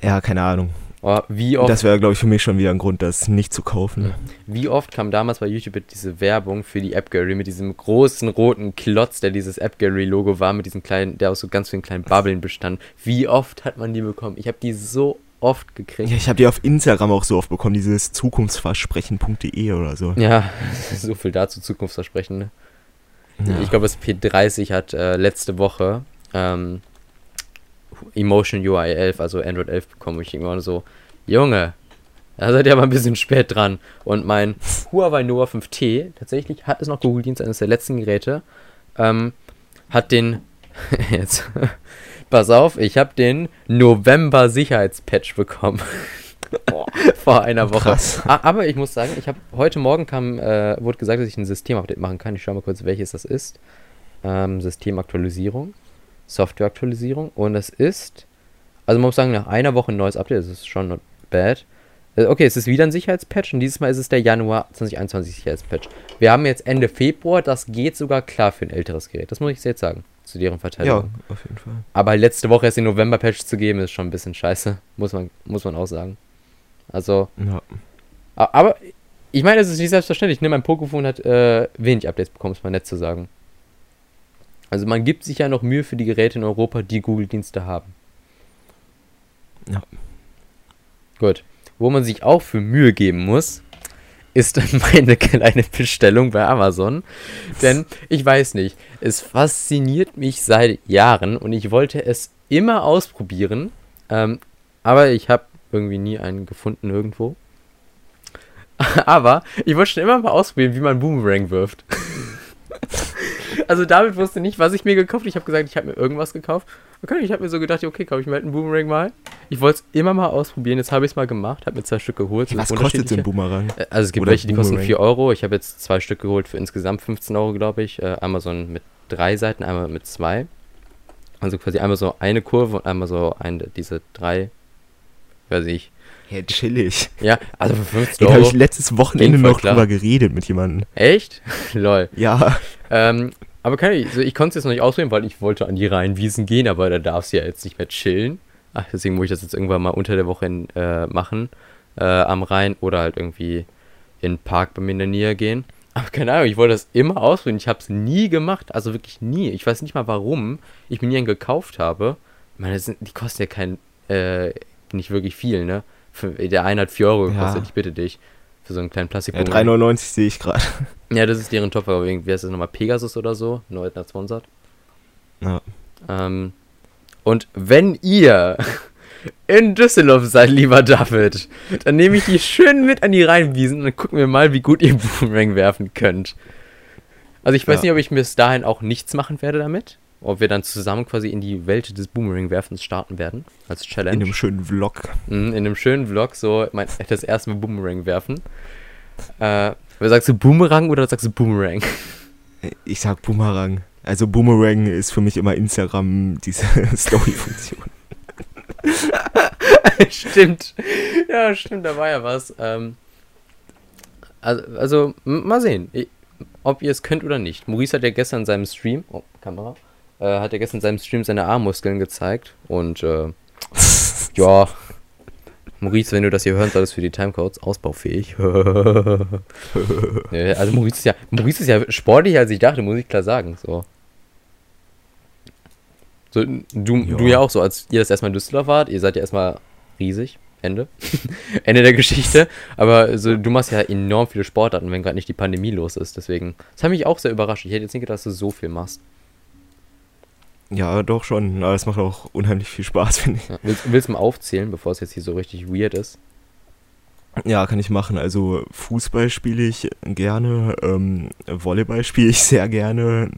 Ja, keine Ahnung. Oh, wie oft, das wäre, glaube ich, für mich schon wieder ein Grund, das nicht zu kaufen. Wie oft kam damals bei YouTube diese Werbung für die App Gallery mit diesem großen roten Klotz, der dieses App Gallery Logo war, mit diesen kleinen, der aus so ganz vielen kleinen Bubbeln bestand. Wie oft hat man die bekommen? Ich habe die so oft gekriegt. Ja, ich habe die auf Instagram auch so oft bekommen, dieses zukunftsversprechen.de oder so. Ja, so viel dazu, Zukunftsversprechen. Ne? Ja. Ich glaube, das P30 hat letzte Woche Emotion UI 11, also Android 11 bekommen, ich irgendwann so, Junge, da seid ihr mal ein bisschen spät dran. Und mein Huawei Nova 5T, tatsächlich hat es noch Google-Dienst, eines der letzten Geräte, hat den, jetzt, pass auf, ich habe den November-Sicherheitspatch bekommen. Vor einer Woche. Krass. Aber ich muss sagen, heute Morgen wurde gesagt, dass ich ein System-Update machen kann. Ich schaue mal kurz, welches das ist. Systemaktualisierung. Softwareaktualisierung, und das ist, also man muss sagen, nach einer Woche ein neues Update, das ist schon not bad. Okay, es ist wieder ein Sicherheitspatch, und dieses Mal ist es der Januar 2021 Sicherheitspatch. Wir haben jetzt Ende Februar, das geht sogar klar für ein älteres Gerät, das muss ich jetzt sagen, zu deren Verteidigung. Ja, auf jeden Fall. Aber letzte Woche erst den November-Patch zu geben, ist schon ein bisschen scheiße, muss man auch sagen. Also, ja. Aber ich meine, es ist nicht selbstverständlich, ne? Mein Pocophone hat wenig Updates bekommen, ist mal nett zu sagen. Also man gibt sich ja noch Mühe für die Geräte in Europa, die Google-Dienste haben. Ja. Gut. Wo man sich auch für Mühe geben muss, ist dann meine kleine Bestellung bei Amazon. Denn ich weiß nicht, es fasziniert mich seit Jahren und ich wollte es immer ausprobieren. Aber ich habe irgendwie nie einen gefunden irgendwo. Aber ich wollte schon immer mal ausprobieren, wie man Boomerang wirft. Also David wusste nicht, was ich mir gekauft habe. Ich habe gesagt, ich habe mir irgendwas gekauft. Okay, ich habe mir so gedacht, okay, kaufe ich mir halt einen Boomerang mal. Ich wollte es immer mal ausprobieren. Jetzt habe ich es mal gemacht, habe mir 2 Stück geholt. Hey, was kostet denn Boomerang? Also es gibt welche, die kosten 4 Euro. Ich habe jetzt 2 Stück geholt für insgesamt 15 Euro, glaube ich. Amazon mit 3 Seiten, einmal mit 2. Also quasi einmal so eine Kurve und einmal so diese 3, weiß ich. Ja, chillig. Ja, also für 15 Euro. Da habe ich letztes Wochenende noch drüber geredet mit jemandem. Echt? Lol. Ja. Aber ich konnte es jetzt noch nicht ausprobieren, weil ich wollte an die Rheinwiesen gehen, aber da darf es ja jetzt nicht mehr chillen. Ach, deswegen muss ich das jetzt irgendwann mal unter der Woche machen, am Rhein, oder halt irgendwie in den Park bei mir in der Nähe gehen. Aber keine Ahnung, ich wollte das immer ausprobieren. Ich habe es nie gemacht, also wirklich nie. Ich weiß nicht mal, warum ich mir nie einen gekauft habe. Ich meine, die kosten ja nicht wirklich viel, ne? Der eine hat 4 Euro gekostet, ja. Ich bitte dich. Für so einen kleinen Plastikboomerang. Ja, 3,99 sehe ich gerade. Ja, das ist deren Topfer. Wie heißt das nochmal? Pegasus oder so? Neuer Sponsor. Ja. Und wenn ihr in Düsseldorf seid, lieber David. Dann nehme ich die schön mit an die Rheinwiesen und dann gucken wir mal, wie gut ihr Boomerang werfen könnt. Also ich weiß nicht, ob ich bis dahin auch nichts machen werde damit. Ob wir dann zusammen quasi in die Welt des Boomerang-Werfens starten werden, als Challenge. In einem schönen Vlog. In einem schönen Vlog, so das erste Mal Boomerang werfen. Sagst du Boomerang oder sagst du Boomerang? Ich sag Boomerang. Also Boomerang ist für mich immer Instagram, diese Story-Funktion. Stimmt. Ja, stimmt, da war ja was. Also mal sehen, ob ihr es könnt oder nicht. Maurice hat ja gestern in seinem Stream, seine Armmuskeln gezeigt und ja, Maurice, wenn du das hier hören solltest, für die Timecodes ausbaufähig. Also Maurice ist ja sportlicher, als ich dachte, muss ich klar sagen. So du ja auch so, als ihr das erstmal in Düsseldorf wart, ihr seid ja erstmal riesig. Ende. Ende der Geschichte. Aber so, du machst ja enorm viele Sportarten, wenn gerade nicht die Pandemie los ist. Deswegen, das hat mich auch sehr überrascht. Ich hätte jetzt nicht gedacht, dass du so viel machst. Ja, doch schon. Aber es macht auch unheimlich viel Spaß, finde ich. Ja. Willst du mal aufzählen, bevor es jetzt hier so richtig weird ist? Ja, kann ich machen. Also Fußball spiele ich gerne, Volleyball spiele ich sehr gerne,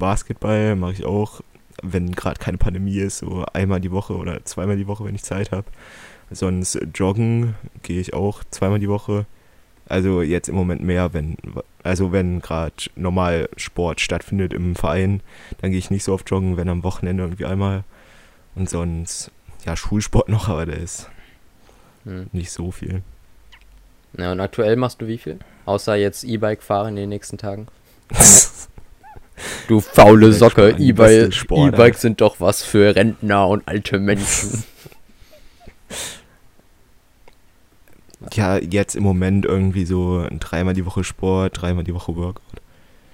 Basketball mache ich auch, wenn gerade keine Pandemie ist, so einmal die Woche oder zweimal die Woche, wenn ich Zeit habe. Sonst joggen gehe ich auch zweimal die Woche. Also jetzt im Moment mehr, wenn gerade normal Sport stattfindet im Verein, dann gehe ich nicht so oft joggen, wenn am Wochenende irgendwie einmal. Und sonst, ja, Schulsport noch, aber der ist nicht so viel. Ja, und aktuell machst du wie viel? Außer jetzt E-Bike fahren in den nächsten Tagen? Du faule Socke, E-Bikes sind doch was für Rentner und alte Menschen. Ja, jetzt im Moment irgendwie so dreimal die Woche Sport, dreimal die Woche Workout.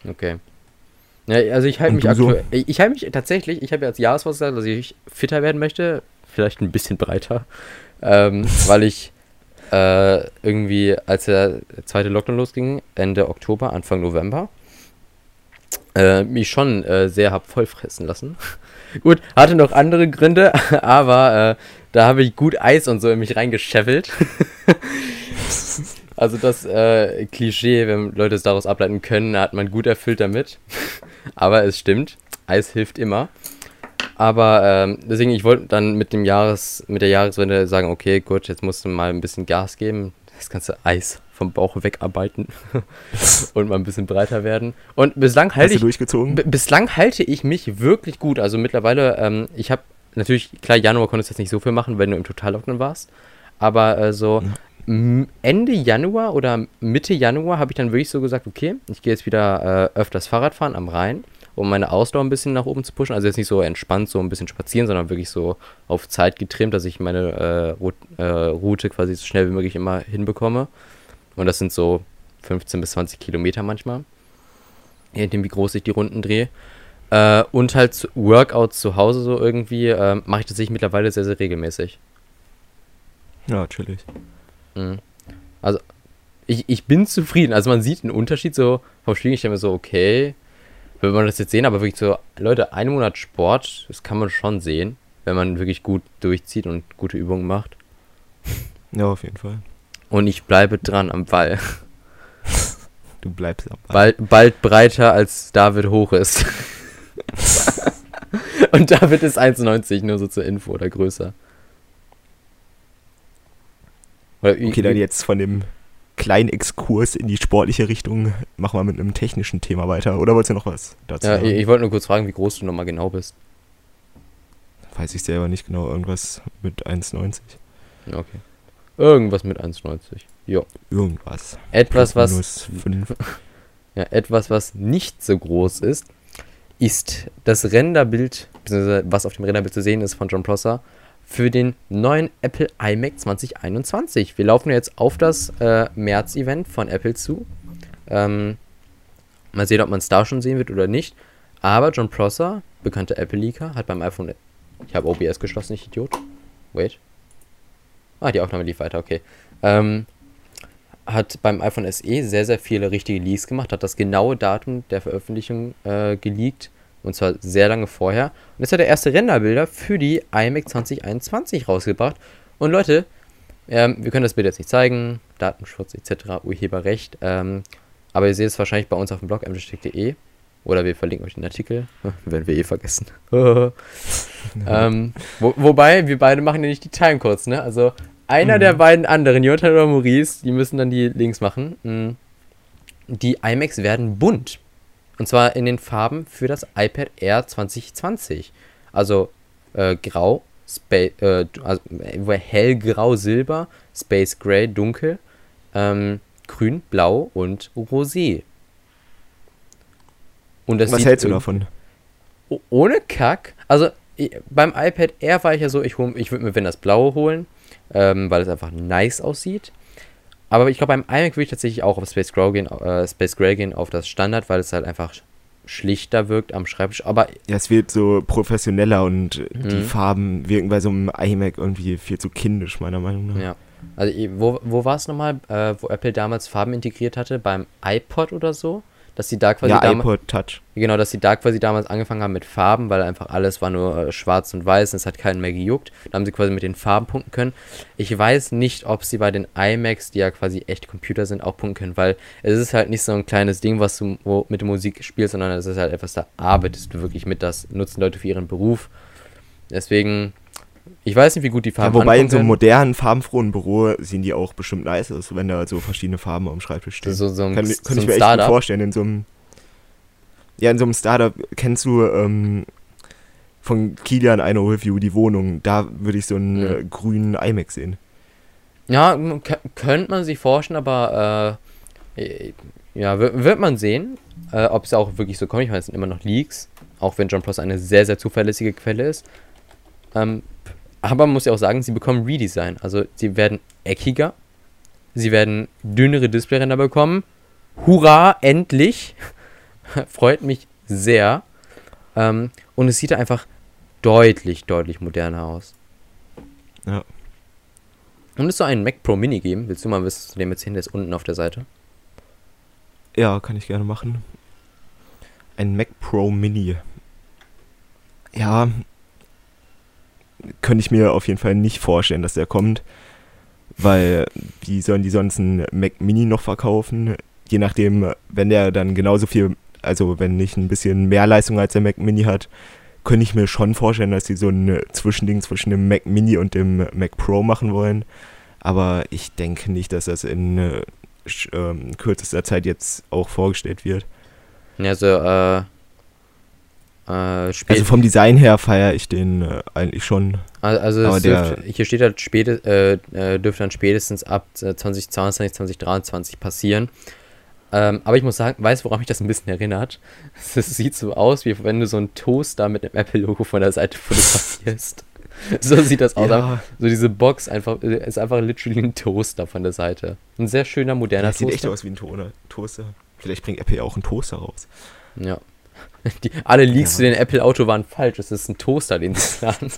Okay. Ja, also ich halte mich aktuell. So? Ich halte mich tatsächlich, ich habe ja als Jahresvorsatz gesagt, dass ich fitter werden möchte, vielleicht ein bisschen breiter, weil ich irgendwie, als der zweite Lockdown losging, Ende Oktober, Anfang November, mich schon sehr hab vollfressen lassen. Gut, hatte noch andere Gründe, aber da habe ich gut Eis und so in mich reingescheffelt. Also das Klischee, wenn Leute es daraus ableiten können, hat man gut erfüllt damit. Aber es stimmt, Eis hilft immer. Aber deswegen, ich wollte dann mit der Jahreswende sagen, okay, gut, jetzt musst du mal ein bisschen Gas geben, das ganze Eis vom Bauch wegarbeiten und mal ein bisschen breiter werden. Und bislang halte ich mich wirklich gut. Also mittlerweile, ich habe natürlich, klar, Januar konntest du jetzt nicht so viel machen, wenn du im Totallockdown warst. Aber Ende Januar oder Mitte Januar habe ich dann wirklich so gesagt, okay, ich gehe jetzt wieder öfters Fahrrad fahren am Rhein, um meine Ausdauer ein bisschen nach oben zu pushen. Also jetzt nicht so entspannt, so ein bisschen spazieren, sondern wirklich so auf Zeit getrimmt, dass ich meine Route quasi so schnell wie möglich immer hinbekomme. Und das sind so 15 bis 20 Kilometer manchmal, je nachdem, wie groß ich die Runden drehe. Und halt Workouts zu Hause so irgendwie mache ich tatsächlich mittlerweile sehr, sehr regelmäßig. Ja, natürlich. Mhm. Also ich bin zufrieden. Also man sieht einen Unterschied so vom Spiegel. Ich stelle mir so, okay, würde man das jetzt sehen, aber wirklich so, Leute, einen Monat Sport, das kann man schon sehen, wenn man wirklich gut durchzieht und gute Übungen macht. Ja, auf jeden Fall. Und ich bleibe dran am Ball. Du bleibst am Ball. Bald breiter als David hoch ist. Und David ist 1,90, nur so zur Info, oder größer. Oder okay, dann jetzt von dem kleinen Exkurs in die sportliche Richtung machen wir mit einem technischen Thema weiter. Oder wolltest du noch was dazu sagen? Ich wollte nur kurz fragen, wie groß du nochmal genau bist. Weiß ich selber nicht genau. Irgendwas mit 1,90. Okay. Irgendwas mit 1,90. Ja. Irgendwas. Etwas, was nicht so groß ist, ist das Renderbild, beziehungsweise was auf dem Renderbild zu sehen ist von Jon Prosser, für den neuen Apple iMac 2021. Wir laufen jetzt auf das März-Event von Apple zu. Mal sehen, ob man es da schon sehen wird oder nicht. Aber Jon Prosser, bekannter Apple-Leaker, hat beim iPhone... Ich habe OBS geschlossen, ich Idiot. Wait. Ah, die Aufnahme lief weiter, okay. Hat beim iPhone SE sehr, sehr viele richtige Leaks gemacht, hat das genaue Datum der Veröffentlichung geleakt, Und zwar sehr lange vorher. Und jetzt hat er erste Renderbilder für die iMac 2021 rausgebracht. Und Leute, wir können das Bild jetzt nicht zeigen. Datenschutz etc., Urheberrecht. Aber ihr seht es wahrscheinlich bei uns auf dem Blog mjstick.de. Oder wir verlinken euch den Artikel. Werden wir vergessen. Wobei, wir beide machen ja nicht die Timecodes, ne? Also einer der beiden anderen, Jonathan oder Maurice, die müssen dann die Links machen. Die iMacs werden bunt. Und zwar in den Farben für das iPad Air 2020. Also grau, hellgrau, silber, Space Gray, dunkel, grün, blau und rosé. Und das was hältst du davon? Ohne Kack. Also beim iPad Air war ich ja so, ich würde mir, wenn das blaue holen, weil es einfach nice aussieht. Aber ich glaube, beim iMac würde ich tatsächlich auch auf Space Gray gehen, auf das Standard, weil es halt einfach schlichter wirkt am Schreibtisch. Aber ja, es wird so professioneller und die Farben wirken bei so einem iMac irgendwie viel zu kindisch, meiner Meinung nach. Ja. Also wo war es nochmal, wo Apple damals Farben integriert hatte? Beim iPod oder so? Dass sie da quasi iPod Touch. Genau, dass sie da quasi damals angefangen haben mit Farben, weil einfach alles war nur schwarz und weiß und es hat keinen mehr gejuckt. Da haben sie quasi mit den Farben punkten können. Ich weiß nicht, ob sie bei den iMacs, die ja quasi echt Computer sind, auch punkten können, weil es ist halt nicht so ein kleines Ding, was du mit der Musik spielst, sondern es ist halt etwas, da arbeitest du wirklich mit, das nutzen Leute für ihren Beruf. Deswegen, ich weiß nicht, wie gut die Farben sind. Ja, wobei in so einem modernen, farbenfrohen Büro sehen die auch bestimmt nice aus, wenn da so verschiedene Farben am Schreibtisch stehen. Kann ich mir echt gut vorstellen. In so einem Startup, kennst du von Kilian eine Review, die Wohnung, da würde ich so einen grünen iMac sehen. Ja, könnte man sich vorstellen, aber wird man sehen, ob es auch wirklich so kommt. Ich meine, es sind immer noch Leaks, auch wenn Jon Prosser eine sehr, sehr zuverlässige Quelle ist. Aber man muss ja auch sagen, sie bekommen Redesign. Also sie werden eckiger, sie werden dünnere Displayränder bekommen. Hurra, endlich! Freut mich sehr. Und es sieht einfach deutlich, deutlich moderner aus. Ja. Und es soll einen Mac Pro Mini geben. Willst du mal wissen, zu dem jetzt hin, der ist unten auf der Seite? Ja, kann ich gerne machen. Ein Mac Pro Mini. Ja, könnte ich mir auf jeden Fall nicht vorstellen, dass der kommt, weil wie sollen die sonst einen Mac Mini noch verkaufen? Je nachdem, wenn der dann genauso viel, also wenn nicht ein bisschen mehr Leistung als der Mac Mini hat, könnte ich mir schon vorstellen, dass die so ein Zwischending zwischen dem Mac Mini und dem Mac Pro machen wollen, aber ich denke nicht, dass das in kürzester Zeit jetzt auch vorgestellt wird. Also, also vom Design her feiere ich den eigentlich schon. Also hier steht halt, dürfte dann spätestens ab 2022, 2023 passieren. Aber ich muss sagen, weißt du, woran mich das ein bisschen erinnert? Das sieht so aus, wie wenn du so einen Toaster mit einem Apple-Logo von der Seite fotografierst. So sieht das aus. Ja. So diese Box ist einfach literally ein Toaster von der Seite. Ein sehr schöner, moderner Toaster. Das sieht echt aus wie ein Toaster. Vielleicht bringt Apple ja auch einen Toaster raus. Ja. Alle Leaks zu den Apple-Auto waren falsch. Es ist ein Toaster, den sie haben.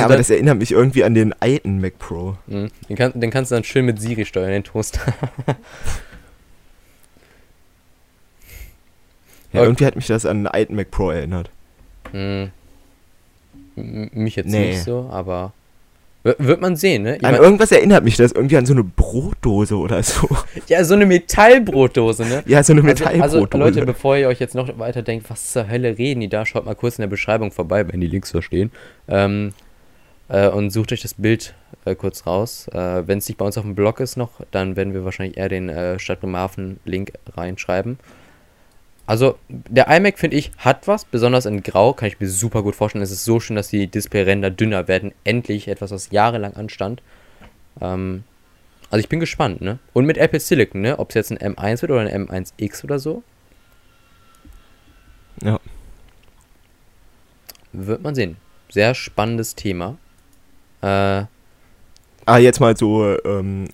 Aber das erinnert mich irgendwie an den alten Mac Pro. Den kannst du dann schön mit Siri steuern, den Toaster. Ja, okay. Irgendwie hat mich das an den alten Mac Pro erinnert. Mich jetzt nicht so, aber wird man sehen, ne? An irgendwas erinnert mich das, irgendwie an so eine Brotdose oder so. Ja, so eine Metallbrotdose, ne? Ja, so eine Metallbrotdose. Also Leute, bevor ihr euch jetzt noch weiter denkt, was zur Hölle reden die da, schaut mal kurz in der Beschreibung vorbei, wenn die Links da stehen. Und sucht euch das Bild kurz raus. Wenn es nicht bei uns auf dem Blog ist noch, dann werden wir wahrscheinlich eher den Stadt Bremerhaven-Link reinschreiben. Also, der iMac, finde ich, hat was, besonders in Grau, kann ich mir super gut vorstellen. Es ist so schön, dass die Displayränder dünner werden. Endlich etwas, was jahrelang anstand. Also, ich bin gespannt, ne? Und mit Apple Silicon, ne? Ob es jetzt ein M1 wird oder ein M1 X oder so. Ja. Wird man sehen. Sehr spannendes Thema. Jetzt mal so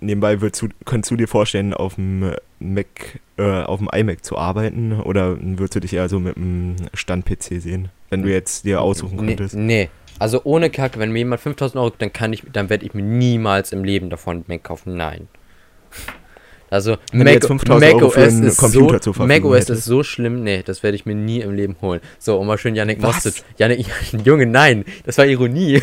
nebenbei, könntest du dir vorstellen, auf dem Mac, auf dem iMac zu arbeiten, oder würdest du dich eher so mit einem Stand-PC sehen, wenn du jetzt dir aussuchen könntest? Nee, also ohne Kacke, wenn mir jemand 5.000 Euro gibt, dann werde ich mir niemals im Leben davon einen Mac kaufen, nein. Also macOS ist so schlimm, nee, das werde ich mir nie im Leben holen. So, und mal schön Yannick Moss. Yannick, Junge, nein, das war Ironie.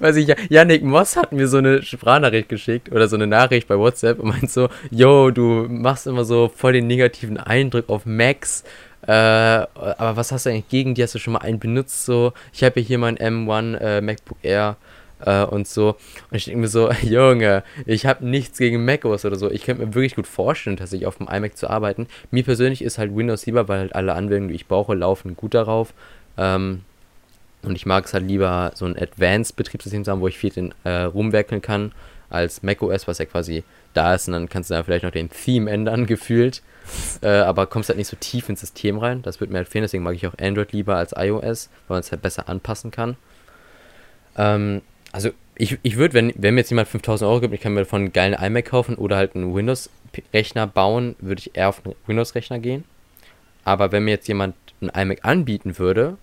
Weiß ich, Yannick Moss hat mir so eine Sprachnachricht geschickt oder so eine Nachricht bei WhatsApp und meint so, yo, du machst immer so voll den negativen Eindruck auf Macs, aber was hast du eigentlich gegen die? Hast du schon mal einen benutzt? So, ich habe ja hier mein M1 MacBook Air und so. Und ich denke mir so, Junge, ich habe nichts gegen macOS oder so. Ich könnte mir wirklich gut vorstellen, dass ich auf dem iMac zu arbeiten. Mir persönlich ist halt Windows lieber, weil halt alle Anwendungen, die ich brauche, laufen gut darauf. Und ich mag es halt lieber, so ein Advanced-Betriebssystem zu haben, wo ich viel drin rumwerkeln kann, als macOS, was ja quasi da ist. Und dann kannst du da vielleicht noch den Theme ändern, gefühlt. Aber kommst halt nicht so tief ins System rein. Das wird mir halt fehlen. Deswegen mag ich auch Android lieber als iOS, weil man es halt besser anpassen kann. Also ich würde, wenn mir jetzt jemand 5.000 Euro gibt, ich kann mir davon einen geilen iMac kaufen oder halt einen Windows-Rechner bauen, würde ich eher auf einen Windows-Rechner gehen. Aber wenn mir jetzt jemand einen iMac anbieten würde,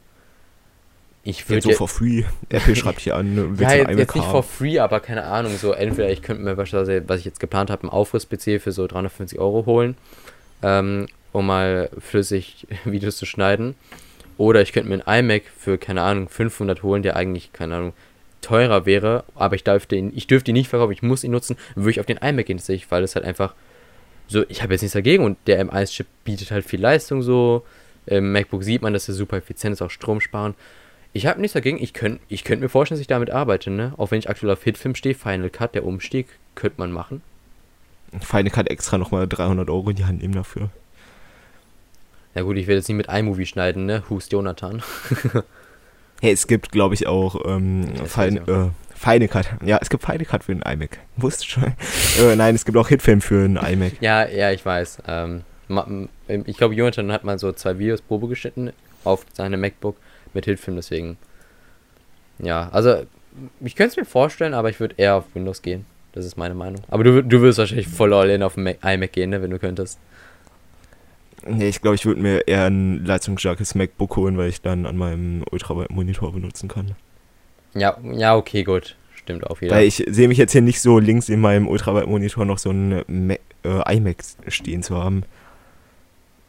ich würde so for free. Apple schreibt hier an. Ja, jetzt nicht for free, aber keine Ahnung. So entweder ich könnte mir beispielsweise, was ich jetzt geplant habe, einen Aufriss-PC für so 350 Euro holen, um mal flüssig Videos zu schneiden. Oder ich könnte mir einen iMac für, keine Ahnung, 500 holen, der eigentlich, keine Ahnung, teurer wäre. Aber ich dürfte ihn nicht verkaufen, ich muss ihn nutzen. Würde ich auf den iMac gehen, weil es halt einfach so, ich habe jetzt nichts dagegen. Und der M1-Chip bietet halt viel Leistung so. Im MacBook sieht man, dass er super effizient ist, auch Strom sparen. Ich habe nichts dagegen, ich könnte mir vorstellen, dass ich damit arbeite, ne? Auch wenn ich aktuell auf Hitfilm stehe, Final Cut, der Umstieg, könnte man machen. Final Cut extra nochmal 300 Euro in die Hand nehmen dafür. Na gut, ich werde jetzt nicht mit iMovie schneiden, ne? Who's Jonathan? Hey, es gibt, glaube ich, auch Final Cut. Ja, es gibt Final Cut für den iMac. Wusstest schon? Nein, es gibt auch Hitfilm für den iMac. Ja, ich weiß. Ich glaube, Jonathan hat mal so 2 Videos Probe geschnitten auf seinem MacBook. Mit Hilfsfilm, deswegen. Ja, also ich könnte es mir vorstellen, aber ich würde eher auf Windows gehen. Das ist meine Meinung. Aber du würdest wahrscheinlich voll all-in auf den iMac gehen, ne, wenn du könntest. Nee, ich glaube, ich würde mir eher ein leistungsstarkes MacBook holen, weil ich dann an meinem Ultrawide-Monitor benutzen kann. Ja, okay, gut. Stimmt auf jeden Fall. Weil ich sehe mich jetzt hier nicht so links in meinem Ultrawide-Monitor noch so ein iMac stehen zu haben.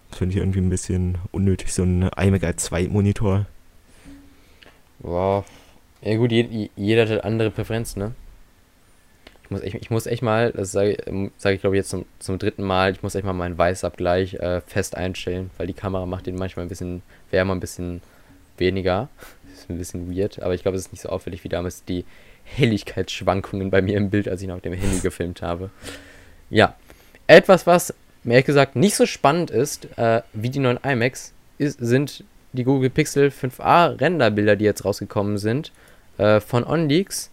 Das finde ich irgendwie ein bisschen unnötig, so ein iMac als Zweitmonitor. Wow. Ja gut, jeder hat andere Präferenzen, ne? Ich muss echt mal, das sage ich glaube ich jetzt zum 3. Mal, ich muss echt mal meinen Weißabgleich fest einstellen, weil die Kamera macht den manchmal ein bisschen wärmer, ein bisschen weniger. Das ist ein bisschen weird, aber ich glaube, es ist nicht so auffällig wie damals die Helligkeitsschwankungen bei mir im Bild, als ich noch auf dem Handy gefilmt habe. Ja, etwas, was ehrlich gesagt nicht so spannend ist, wie die neuen iMacs, sind die Google Pixel 5a Renderbilder, die jetzt rausgekommen sind, von OnLeaks,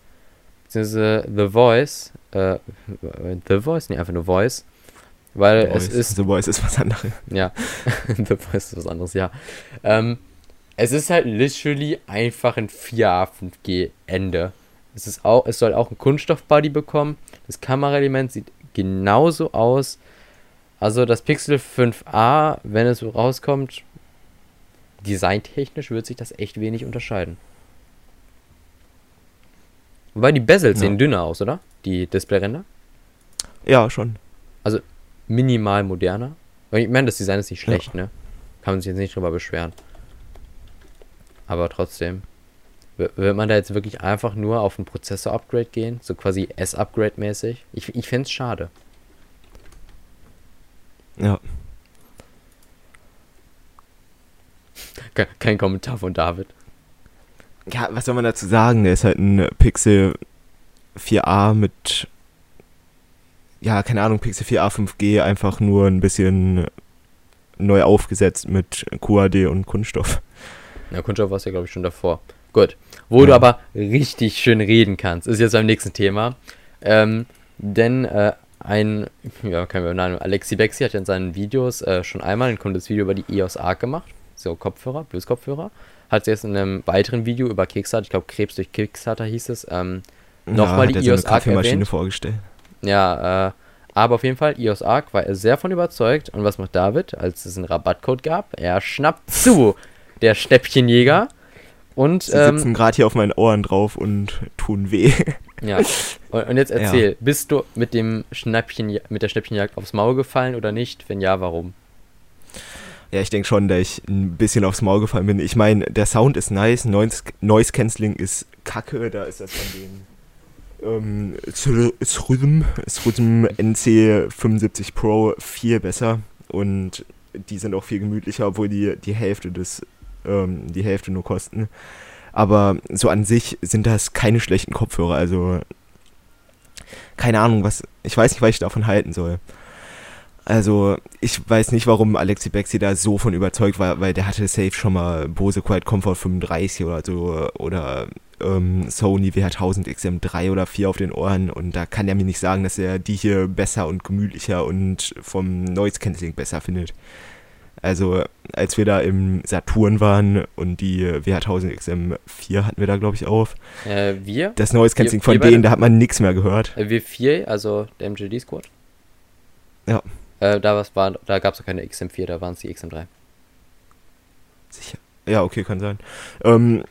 beziehungsweise The Voice, weil es ist... The Voice ist was anderes. Ja, The Voice ist was anderes, ja. Es ist halt literally einfach ein 4a 5G Ende. Es soll auch einen Kunststoffbody bekommen, das Kameraelement sieht genauso aus, also das Pixel 5a, wenn es so rauskommt... Designtechnisch wird sich das echt wenig unterscheiden. Wobei die Bezels sehen dünner aus, oder? Die Displayränder? Ja, schon. Also minimal moderner. Ich meine, das Design ist nicht schlecht, ne? Kann man sich jetzt nicht drüber beschweren. Aber trotzdem. Wird man da jetzt wirklich einfach nur auf ein Prozessor-Upgrade gehen? So quasi S-Upgrade-mäßig? Ich fände es schade. Ja. Kein Kommentar von David. Ja, was soll man dazu sagen? Der ist halt ein Pixel 4a mit, ja, keine Ahnung, Pixel 4a 5G, einfach nur ein bisschen neu aufgesetzt mit QHD und Kunststoff. Ja, Kunststoff war es ja, glaube ich, schon davor. Gut, du aber richtig schön reden kannst, ist jetzt beim nächsten Thema. Alexi Bexi hat in seinen Videos schon einmal ein cooles Video über die EOS Arc gemacht. So Kopfhörer, Bluetooth-Kopfhörer, hat sie jetzt in einem weiteren Video über Kickstarter, ich glaube Krebs durch Kickstarter hieß es, nochmal die EOS Arc erwähnt. Vorgestellt. Ja, aber auf jeden Fall, EOS Arc war er sehr von überzeugt. Und was macht David, als es einen Rabattcode gab? Er schnappt zu, der Schnäppchenjäger. Und, sie sitzen gerade hier auf meinen Ohren drauf und tun weh. Ja. Und jetzt erzähl, bist du mit der Schnäppchenjagd aufs Maul gefallen oder nicht? Wenn ja, warum? Ja, ich denke schon, da ich ein bisschen aufs Maul gefallen bin. Ich meine, der Sound ist nice, Noise Cancelling ist kacke, da ist das von den Srhythm NC75 Pro viel besser und die sind auch viel gemütlicher, obwohl die Hälfte nur kosten. Aber so an sich sind das keine schlechten Kopfhörer, also keine Ahnung, ich weiß nicht, was ich davon halten soll. Also, ich weiß nicht, warum Alexi Bexi da so von überzeugt war, weil der hatte safe schon mal Bose Quiet Comfort 35 oder so oder Sony WH1000 XM3 oder 4 auf den Ohren und da kann er mir nicht sagen, dass er die hier besser und gemütlicher und vom Noise Cancelling besser findet. Also, als wir da im Saturn waren und die WH1000 XM4 hatten wir da, glaube ich, auf. Das Noise Cancelling von denen, da hat man nichts mehr gehört. Wir vier, also der MJD Squad. Ja. Da gab es ja keine XM4, da waren es die XM3. Sicher. Ja, okay, kann sein.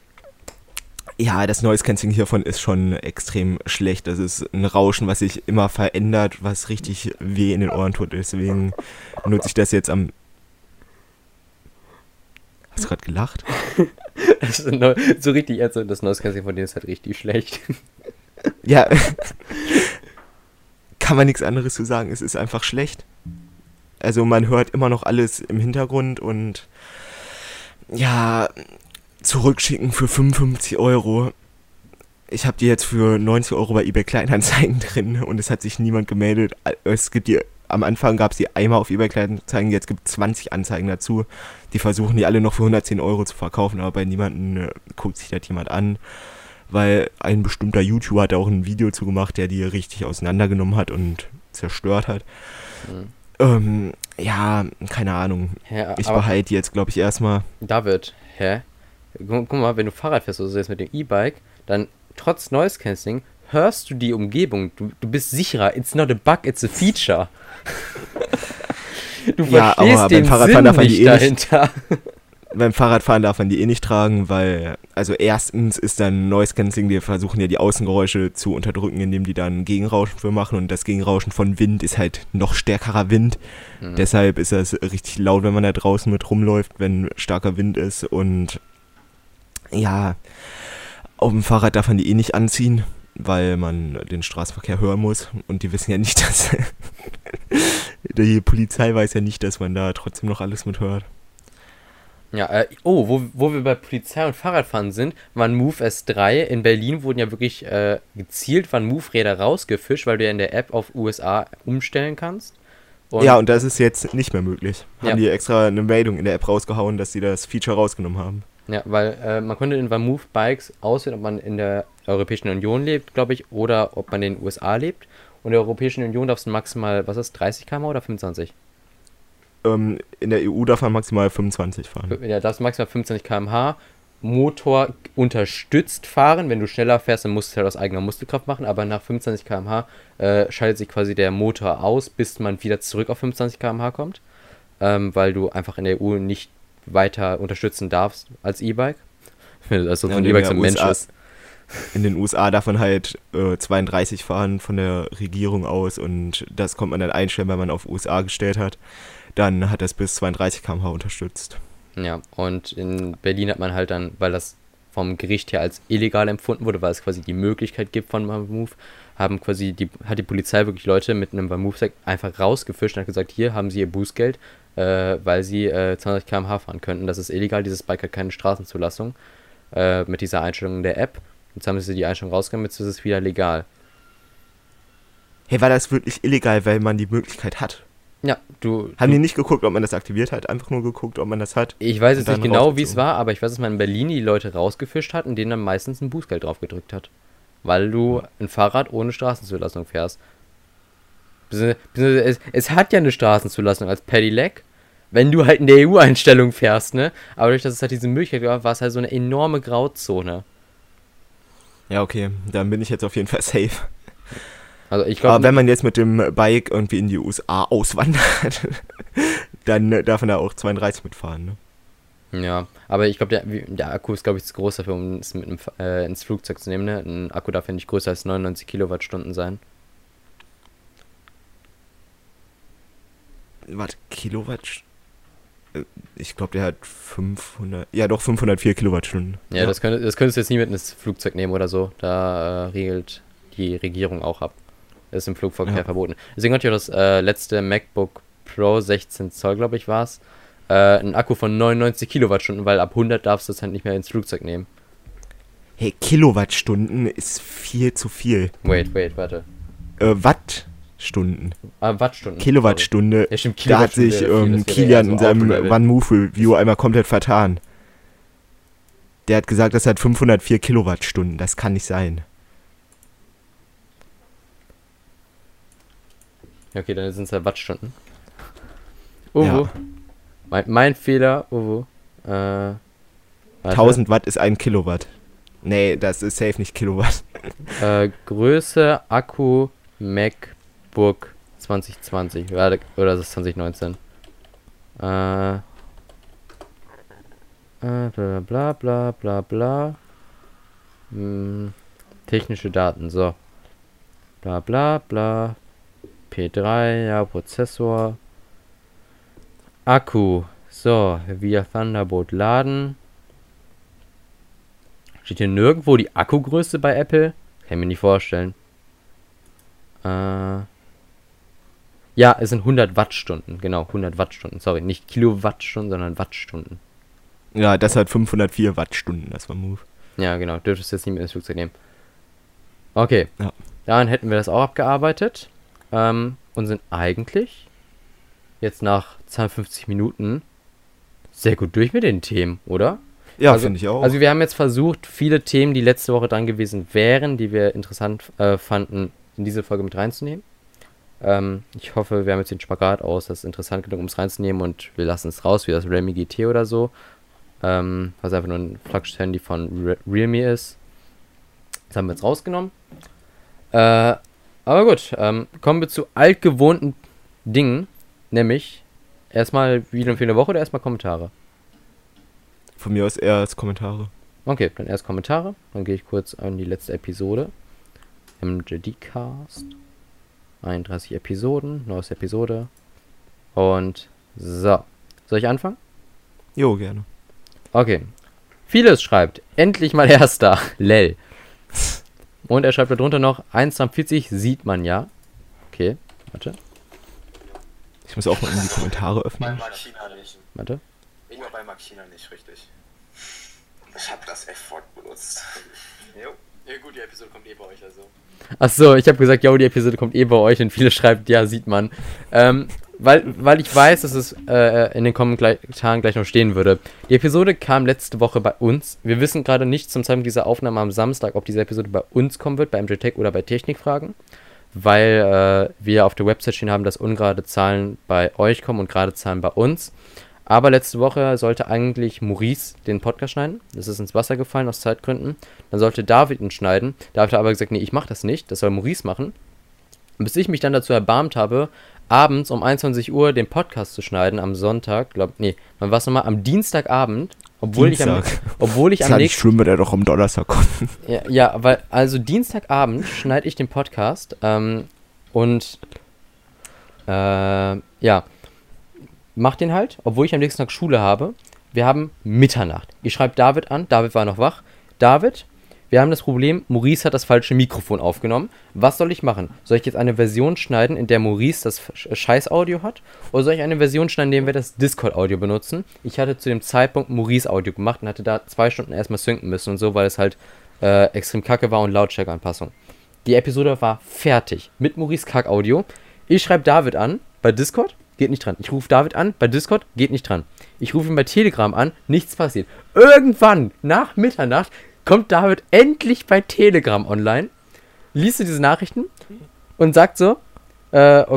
Ja, das Noise Cancelling hiervon ist schon extrem schlecht. Das ist ein Rauschen, was sich immer verändert, was richtig weh in den Ohren tut. Deswegen nutze ich das jetzt am... Hast du gerade gelacht? So richtig ernst, das Noise Cancelling von denen ist halt richtig schlecht. Ja, kann man nichts anderes zu sagen, es ist einfach schlecht. Also man hört immer noch alles im Hintergrund und ja, zurückschicken für 55€. Ich habe die jetzt für 90€ bei eBay Kleinanzeigen drin und es hat sich niemand gemeldet. Am Anfang gab es die einmal auf eBay Kleinanzeigen, jetzt gibt es 20 Anzeigen dazu. Die versuchen die alle noch für 110€ zu verkaufen, aber bei niemandem guckt sich das jemand an. Weil ein bestimmter YouTuber hat auch ein Video zu gemacht, der die richtig auseinandergenommen hat und zerstört hat. Mhm. Ja, keine Ahnung. Ja, ich behalte die jetzt, glaube ich, erstmal. David, guck mal, wenn du Fahrrad fährst oder so jetzt mit dem E-Bike, dann trotz Noise Cancelling hörst du die Umgebung. Du bist sicherer. It's not a bug, it's a feature. Du verstehst den Sinn nicht dahinter. Beim Fahrradfahren darf man die eh nicht tragen, weil, also erstens ist dann Noise Cancelling, wir versuchen ja die Außengeräusche zu unterdrücken, indem die dann Gegenrauschen für machen und das Gegenrauschen von Wind ist halt noch stärkerer Wind. Mhm. Deshalb ist das richtig laut, wenn man da draußen mit rumläuft, wenn starker Wind ist und ja, auf dem Fahrrad darf man die eh nicht anziehen, weil man den Straßenverkehr hören muss und die wissen ja nicht, dass die Polizei weiß ja nicht, dass man da trotzdem noch alles mit hört. Ja, wo wir bei Polizei und Fahrradfahren sind, VanMoof S3. In Berlin wurden ja wirklich gezielt VanMoof-Räder rausgefischt, weil du ja in der App auf USA umstellen kannst. Und das ist jetzt nicht mehr möglich. Haben die extra eine Meldung in der App rausgehauen, dass sie das Feature rausgenommen haben. Ja, weil man konnte in VanMoof-Bikes auswählen, ob man in der Europäischen Union lebt, glaube ich, oder ob man in den USA lebt. Und in der Europäischen Union darfst du maximal, 30 km oder 25? In der EU darf man maximal 25 fahren. Ja, darfst maximal 25 km/h Motor unterstützt fahren. Wenn du schneller fährst, dann musst du halt aus eigener Muskelkraft machen, aber nach 25 km/h schaltet sich quasi der Motor aus, bis man wieder zurück auf 25 km/h kommt, weil du einfach in der EU nicht weiter unterstützen darfst als E-Bike. Also von E-Bike zum Mensch ist. In den USA darf man halt 32 fahren von der Regierung aus und das kommt man dann einstellen, weil man auf USA gestellt hat. Dann hat das bis 32 km/h unterstützt. Ja, und in Berlin hat man halt dann, weil das vom Gericht her als illegal empfunden wurde, weil es quasi die Möglichkeit gibt von VanMoof, hat die Polizei wirklich Leute mit einem VanMoof-Sack einfach rausgefischt und hat gesagt, hier haben sie ihr Bußgeld, weil sie 32 km/h fahren könnten. Das ist illegal, dieses Bike hat keine Straßenzulassung mit dieser Einstellung der App. Jetzt haben sie die Einstellung rausgenommen, jetzt ist es wieder legal. Hey, war das wirklich illegal, weil man die Möglichkeit hat? Ja, Haben die nicht geguckt, ob man das aktiviert hat? Einfach nur geguckt, ob man das hat? Ich weiß jetzt nicht genau, wie es war, aber ich weiß, dass man in Berlin die Leute rausgefischt hat und denen dann meistens ein Bußgeld drauf gedrückt hat. Weil du ein Fahrrad ohne Straßenzulassung fährst. Es hat ja eine Straßenzulassung als Pedelec, wenn du halt in der EU-Einstellung fährst, ne? Aber durch dass es halt diese Möglichkeit gab, war es halt so eine enorme Grauzone. Ja, okay, dann bin ich jetzt auf jeden Fall safe. Also ich glaub, aber wenn man jetzt mit dem Bike irgendwie in die USA auswandert, dann darf man da auch 32 mitfahren, ne? Ja, aber ich glaube, der Akku ist, glaube ich, zu groß dafür, um es mit einem, ins Flugzeug zu nehmen, ne? Ein Akku darf ja nicht größer als 99 Kilowattstunden sein. Warte, Kilowattstunden? Ich glaube, der hat 500... Ja, doch, 504 Kilowattstunden. Ja, ja. Das könntest du jetzt nie mit ins Flugzeug nehmen oder so. Da regelt die Regierung auch ab. Das ist im Flugverkehr verboten. Deswegen hatte ich auch das letzte MacBook Pro 16 Zoll, glaube ich, war es. Ein Akku von 99 Kilowattstunden, weil ab 100 darfst du es halt nicht mehr ins Flugzeug nehmen. Hey, Kilowattstunden ist viel zu viel. Wait, warte. Wattstunden. Wattstunden. Kilowattstunde. Ja, stimmt, Kilowattstunde. Da hat sich Kilian in seinem OneMove-Review einmal komplett vertan. Der hat gesagt, das hat 504 Kilowattstunden. Das kann nicht sein. Okay, dann sind es ja Wattstunden. Ja. Mein Fehler, 1000 Watt ist 1 Kilowatt. Nee, das ist safe nicht Kilowatt. Größe, Akku, MacBook 2020. Oder ist es 2019? Bla bla bla bla. Technische Daten, so. Bla bla bla. P3, ja, Prozessor. Akku. So, via Thunderbolt laden. Steht hier nirgendwo die Akkugröße bei Apple? Kann ich mir nicht vorstellen. Ja, es sind 100 Wattstunden. Genau, 100 Wattstunden. Sorry, nicht Kilowattstunden, sondern Wattstunden. Ja, das hat 504 Wattstunden, das war Move. Ja, genau. Dürftest du jetzt nicht mehr ins Flugzeug nehmen. Okay. Ja. Dann hätten wir das auch abgearbeitet. Und sind eigentlich jetzt nach 52 Minuten sehr gut durch mit den Themen, oder? Ja, also, finde ich auch. Also wir haben jetzt versucht, viele Themen, die letzte Woche dran gewesen wären, die wir interessant fanden, in diese Folge mit reinzunehmen. Ich hoffe, wir haben jetzt den Spagat aus, das ist interessant genug, um es reinzunehmen, und wir lassen es raus, wie das Realme GT oder so, was einfach nur ein Flaggschiff-Handy von Realme ist. Das haben wir jetzt rausgenommen. Aber gut, kommen wir zu altgewohnten Dingen, nämlich erstmal Video für eine Woche oder erstmal Kommentare? Von mir aus erst Kommentare. Okay, dann erst Kommentare, dann gehe ich kurz an die letzte Episode. MJD-Cast, 31 Episoden, neues Episode. Und so, soll ich anfangen? Jo, gerne. Okay, Vieles schreibt, endlich mal Erster, lel. Und er schreibt darunter noch, 1,40 sieht man ja. Okay, warte. Ich muss auch mal in die Kommentare öffnen. Bei Machina nicht. Warte. Ich war bei Machina nicht, richtig. Ich hab das F-Wort benutzt. Jo. Ja gut, die Episode kommt eh bei euch, also. Achso, ich habe gesagt, jo, die Episode kommt eh bei euch, und viele schreiben, ja, sieht man. Weil ich weiß, dass es in den Kommentaren gleich noch stehen würde. Die Episode kam letzte Woche bei uns. Wir wissen gerade nicht zum Zeitpunkt dieser Aufnahme am Samstag, ob diese Episode bei uns kommen wird, bei MJTech oder bei Technikfragen, weil wir auf der Website stehen haben, dass ungerade Zahlen bei euch kommen und gerade Zahlen bei uns. Aber letzte Woche sollte eigentlich Maurice den Podcast schneiden. Das ist ins Wasser gefallen aus Zeitgründen. Dann sollte David ihn schneiden. David hat aber gesagt, nee, ich mache das nicht. Das soll Maurice machen. Bis ich mich dann dazu erbarmt habe, abends um 21 Uhr den Podcast zu schneiden am Sonntag. Am Dienstagabend. Obwohl ich am nächsten... Schlimm, wenn er doch am Donnerstag kommt. Ja, also Dienstagabend schneide ich den Podcast. Mach den halt, obwohl ich am nächsten Tag Schule habe. Wir haben Mitternacht. Ich schreibe David an. David war noch wach. David, wir haben das Problem, Maurice hat das falsche Mikrofon aufgenommen. Was soll ich machen? Soll ich jetzt eine Version schneiden, in der Maurice das Scheiß-Audio hat? Oder soll ich eine Version schneiden, in der wir das Discord-Audio benutzen? Ich hatte zu dem Zeitpunkt Maurice-Audio gemacht und hatte da 2 Stunden erstmal synken müssen und so, weil es halt extrem kacke war und Lautstärke-Anpassung. Die Episode war fertig mit Maurice-Kack-Audio. Ich schreibe David an bei Discord. Geht nicht dran. Ich rufe David an, bei Discord, geht nicht dran. Ich rufe ihn bei Telegram an, nichts passiert. Irgendwann, nach Mitternacht, kommt David endlich bei Telegram online, liest du diese Nachrichten und sagt so, welches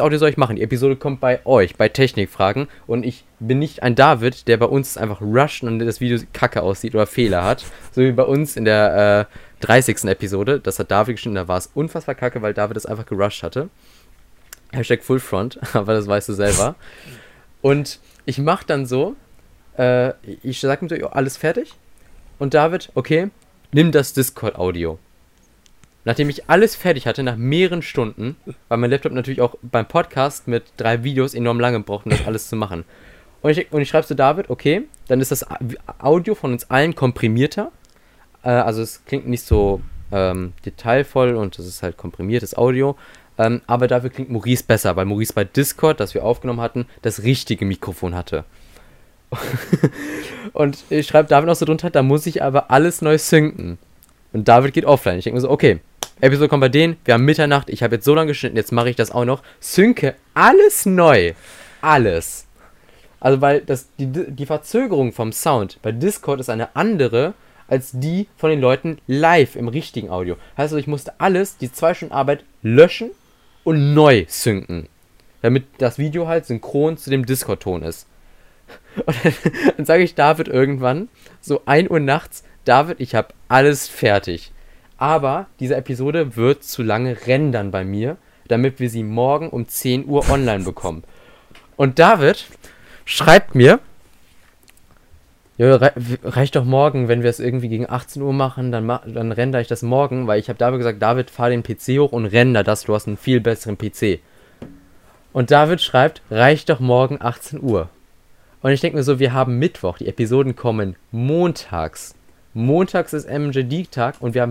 Audio soll ich machen? Die Episode kommt bei euch, bei Technikfragen, und ich bin nicht ein David, der bei uns einfach rusht und das Video kacke aussieht oder Fehler hat, so wie bei uns in der 30. Episode, das hat David geschnitten, da war es unfassbar kacke, weil David das einfach gerusht hatte. #Fullfront, aber das weißt du selber. Und ich mache dann so, ich sage ihm so, alles fertig. Und David, okay, nimm das Discord-Audio. Nachdem ich alles fertig hatte, nach mehreren Stunden, weil mein Laptop natürlich auch beim Podcast mit 3 Videos enorm lange braucht, um das alles zu machen. Und ich schreibe zu David, okay, dann ist das Audio von uns allen komprimierter. Also es klingt nicht so detailvoll und es ist halt komprimiertes Audio. Aber dafür klingt Maurice besser, weil Maurice bei Discord, das wir aufgenommen hatten, das richtige Mikrofon hatte. Und ich schreibe David auch so drunter, da muss ich aber alles neu synken. Und David geht offline. Ich denke mir so, okay, Episode kommt bei denen, wir haben Mitternacht, ich habe jetzt so lange geschnitten, jetzt mache ich das auch noch. Synke alles neu. Alles. Also weil die Verzögerung vom Sound bei Discord ist eine andere als die von den Leuten live im richtigen Audio. Heißt also, ich musste alles, die 2 Stunden Arbeit, löschen und neu synken. Damit das Video halt synchron zu dem Discord-Ton ist. Und dann sage ich David irgendwann, so 1 Uhr nachts, David, ich habe alles fertig. Aber diese Episode wird zu lange rendern bei mir, damit wir sie morgen um 10 Uhr online bekommen. Und David schreibt mir, ja, reicht doch morgen, wenn wir es irgendwie gegen 18 Uhr machen, dann rendere ich das morgen, weil ich habe David gesagt, David, fahr den PC hoch und rendere das, du hast einen viel besseren PC. Und David schreibt, reicht doch morgen 18 Uhr. Und ich denke mir so, wir haben Mittwoch, die Episoden kommen montags. Montags ist MMJD-Tag und wir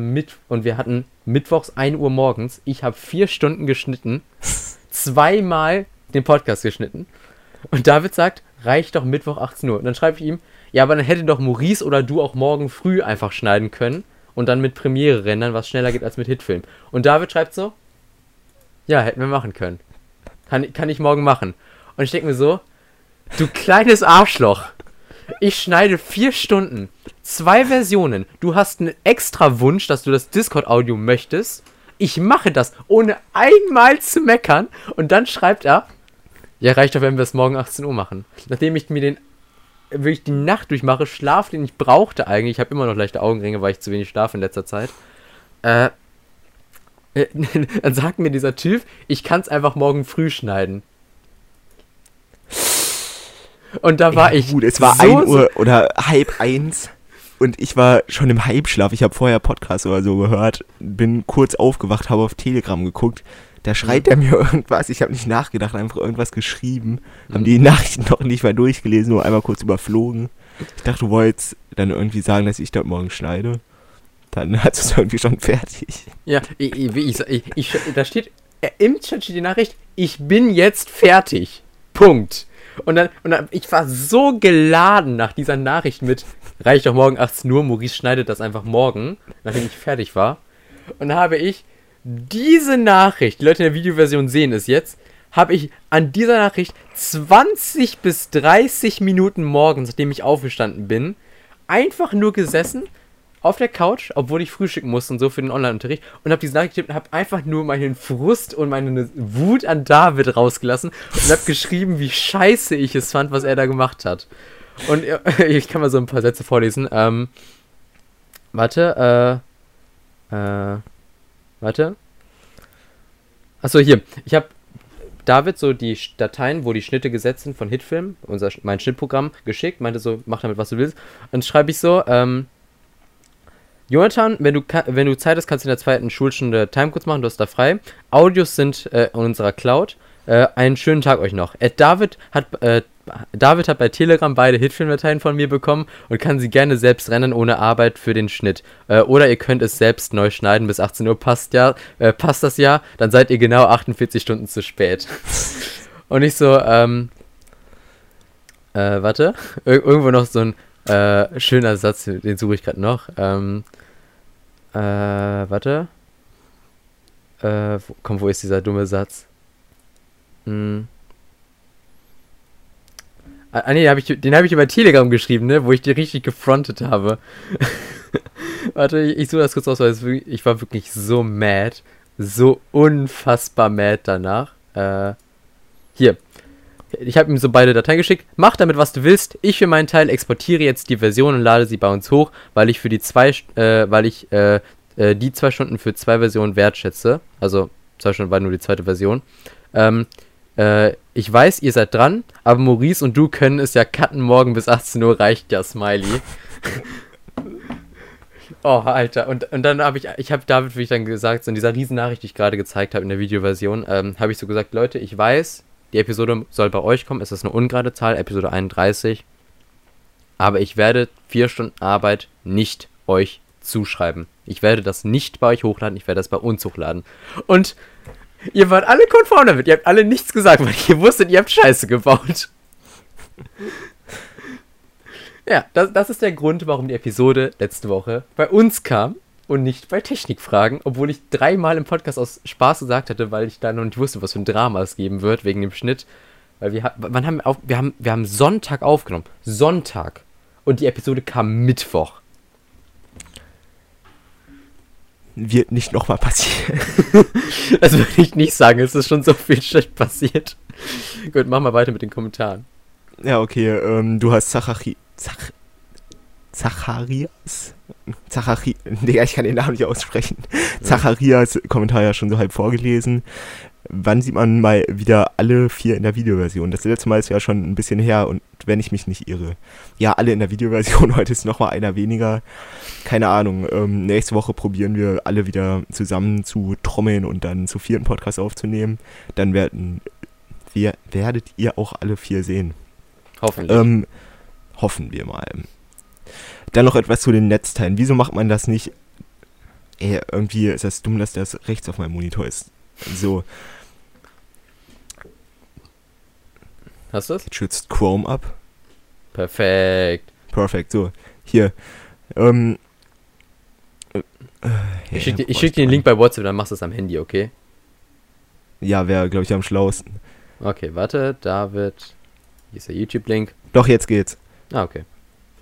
hatten mittwochs 1 Uhr morgens. Ich habe 4 Stunden geschnitten, 2-mal den Podcast geschnitten. Und David sagt, reicht doch Mittwoch 18 Uhr. Und dann schreibe ich ihm, ja, aber dann hätte doch Maurice oder du auch morgen früh einfach schneiden können und dann mit Premiere rendern, was schneller geht als mit Hitfilm. Und David schreibt so, ja, hätten wir machen können. Kann ich morgen machen. Und ich denke mir so, du kleines Arschloch. Ich schneide 4 Stunden, 2 Versionen. Du hast einen extra Wunsch, dass du das Discord-Audio möchtest. Ich mache das, ohne einmal zu meckern. Und dann schreibt er, ja, reicht doch, wenn wir es morgen 18 Uhr machen. Nachdem ich mir wirklich die Nacht durchmache, Schlaf, den ich brauchte eigentlich. Ich habe immer noch leichte Augenringe, weil ich zu wenig schlafe in letzter Zeit. Dann sagt mir dieser Typ, ich kann es einfach morgen früh schneiden. Und da war ich. Gut, es war so 1 Uhr oder halb 1 und ich war schon im Halbschlaf. Ich habe vorher Podcast oder so gehört, bin kurz aufgewacht, habe auf Telegram geguckt. Da schreit er mir irgendwas, ich habe nicht nachgedacht, einfach irgendwas geschrieben, habe die Nachrichten noch nicht mal durchgelesen, nur einmal kurz überflogen. Ich dachte, du wolltest dann irgendwie sagen, dass ich das morgen schneide. Dann hast du es irgendwie schon fertig. Ja, da steht, im Chat steht die Nachricht, ich bin jetzt fertig. Punkt. Und dann, ich war so geladen nach dieser Nachricht mit, reicht doch morgen 18 Uhr, Maurice schneidet das einfach morgen, nachdem ich fertig war. Und dann habe ich diese Nachricht, die Leute in der Videoversion sehen es jetzt, habe ich an dieser Nachricht 20 bis 30 Minuten morgens, nachdem ich aufgestanden bin, einfach nur gesessen auf der Couch, obwohl ich frühstücken musste und so für den Online-Unterricht, und habe diese Nachricht getippt und habe einfach nur meinen Frust und meine Wut an David rausgelassen und habe geschrieben, wie scheiße ich es fand, was er da gemacht hat. Und ich kann mal so ein paar Sätze vorlesen. Warte. Achso, hier. Ich habe David so die Dateien, wo die Schnitte gesetzt sind von Hitfilm, mein Schnittprogramm, geschickt. Meinte so, mach damit, was du willst. Und schreibe ich so, Jonathan, wenn du Zeit hast, kannst du in der 2. Schulstunde Timecodes machen, du hast da frei. Audios sind in unserer Cloud. Einen schönen Tag euch noch. David hat bei Telegram beide Hitfilm-Dateien von mir bekommen und kann sie gerne selbst rendern, ohne Arbeit für den Schnitt. Oder ihr könnt es selbst neu schneiden, bis 18 Uhr passt das ja, dann seid ihr genau 48 Stunden zu spät. Und ich so, warte, irgendwo noch so ein schöner Satz, den suche ich gerade noch. Warte. Wo ist dieser dumme Satz? Ah ne, den hab ich über Telegram geschrieben, ne? Wo ich die richtig gefrontet habe. Warte, ich suche das kurz raus, weil ich war wirklich so mad. So unfassbar mad danach. Hier. Ich habe ihm so beide Dateien geschickt. Mach damit, was du willst. Ich für meinen Teil exportiere jetzt die Version und lade sie bei uns hoch, weil ich die 2 Stunden für 2 Versionen wertschätze. Also 2 Stunden war nur die 2. Version. ich weiß, ihr seid dran, aber Maurice und du können es ja cutten, morgen bis 18 Uhr reicht ja, Smiley. Oh, Alter. Und dann habe ich David wirklich dann gesagt, so in dieser Riesennachricht, die ich gerade gezeigt habe in der Videoversion, habe ich so gesagt, Leute, ich weiß, die Episode soll bei euch kommen, es ist eine ungerade Zahl, Episode 31, aber ich werde 4 Stunden Arbeit nicht euch zuschreiben. Ich werde das nicht bei euch hochladen, ich werde das bei uns hochladen. Und ihr wart alle konform damit, ihr habt alle nichts gesagt, weil ihr wusstet, ihr habt Scheiße gebaut. Ja, das ist der Grund, warum die Episode letzte Woche bei uns kam und nicht bei Technikfragen, obwohl ich 3-mal im Podcast aus Spaß gesagt hatte, weil ich da noch nicht wusste, was für ein Drama es geben wird wegen dem Schnitt. Weil wir haben Sonntag aufgenommen. Sonntag. Und die Episode kam Mittwoch. Wird nicht nochmal passieren. Das würde ich nicht sagen. Es ist schon so viel schlecht passiert. Gut, machen wir weiter mit den Kommentaren. Ja, okay. Du hast Zacharias. Digga, ich kann den Namen nicht aussprechen. Ja. Zacharias Kommentar ja schon so halb vorgelesen. Wann sieht man mal wieder alle 4 in der Videoversion? Das letzte Mal ist ja schon ein bisschen her und wenn ich mich nicht irre. Ja, alle in der Videoversion, heute ist nochmal einer weniger. Keine Ahnung, nächste Woche probieren wir alle wieder zusammen zu trommeln und dann zu 4 einen Podcast aufzunehmen. Dann werdet ihr auch alle 4 sehen. Hoffentlich. Hoffen wir mal. Dann noch etwas zu den Netzteilen. Wieso macht man das nicht? Ey, irgendwie ist das dumm, dass das rechts auf meinem Monitor ist. So. Hast du das? Jetzt schützt Chrome ab. Perfekt, so. Hier. Ich schick dir den Link bei WhatsApp, dann machst du es am Handy, okay? Ja, wäre, glaube ich, am schlauesten. Okay, warte, David. Hier ist der YouTube-Link. Doch, jetzt geht's. Ah, okay.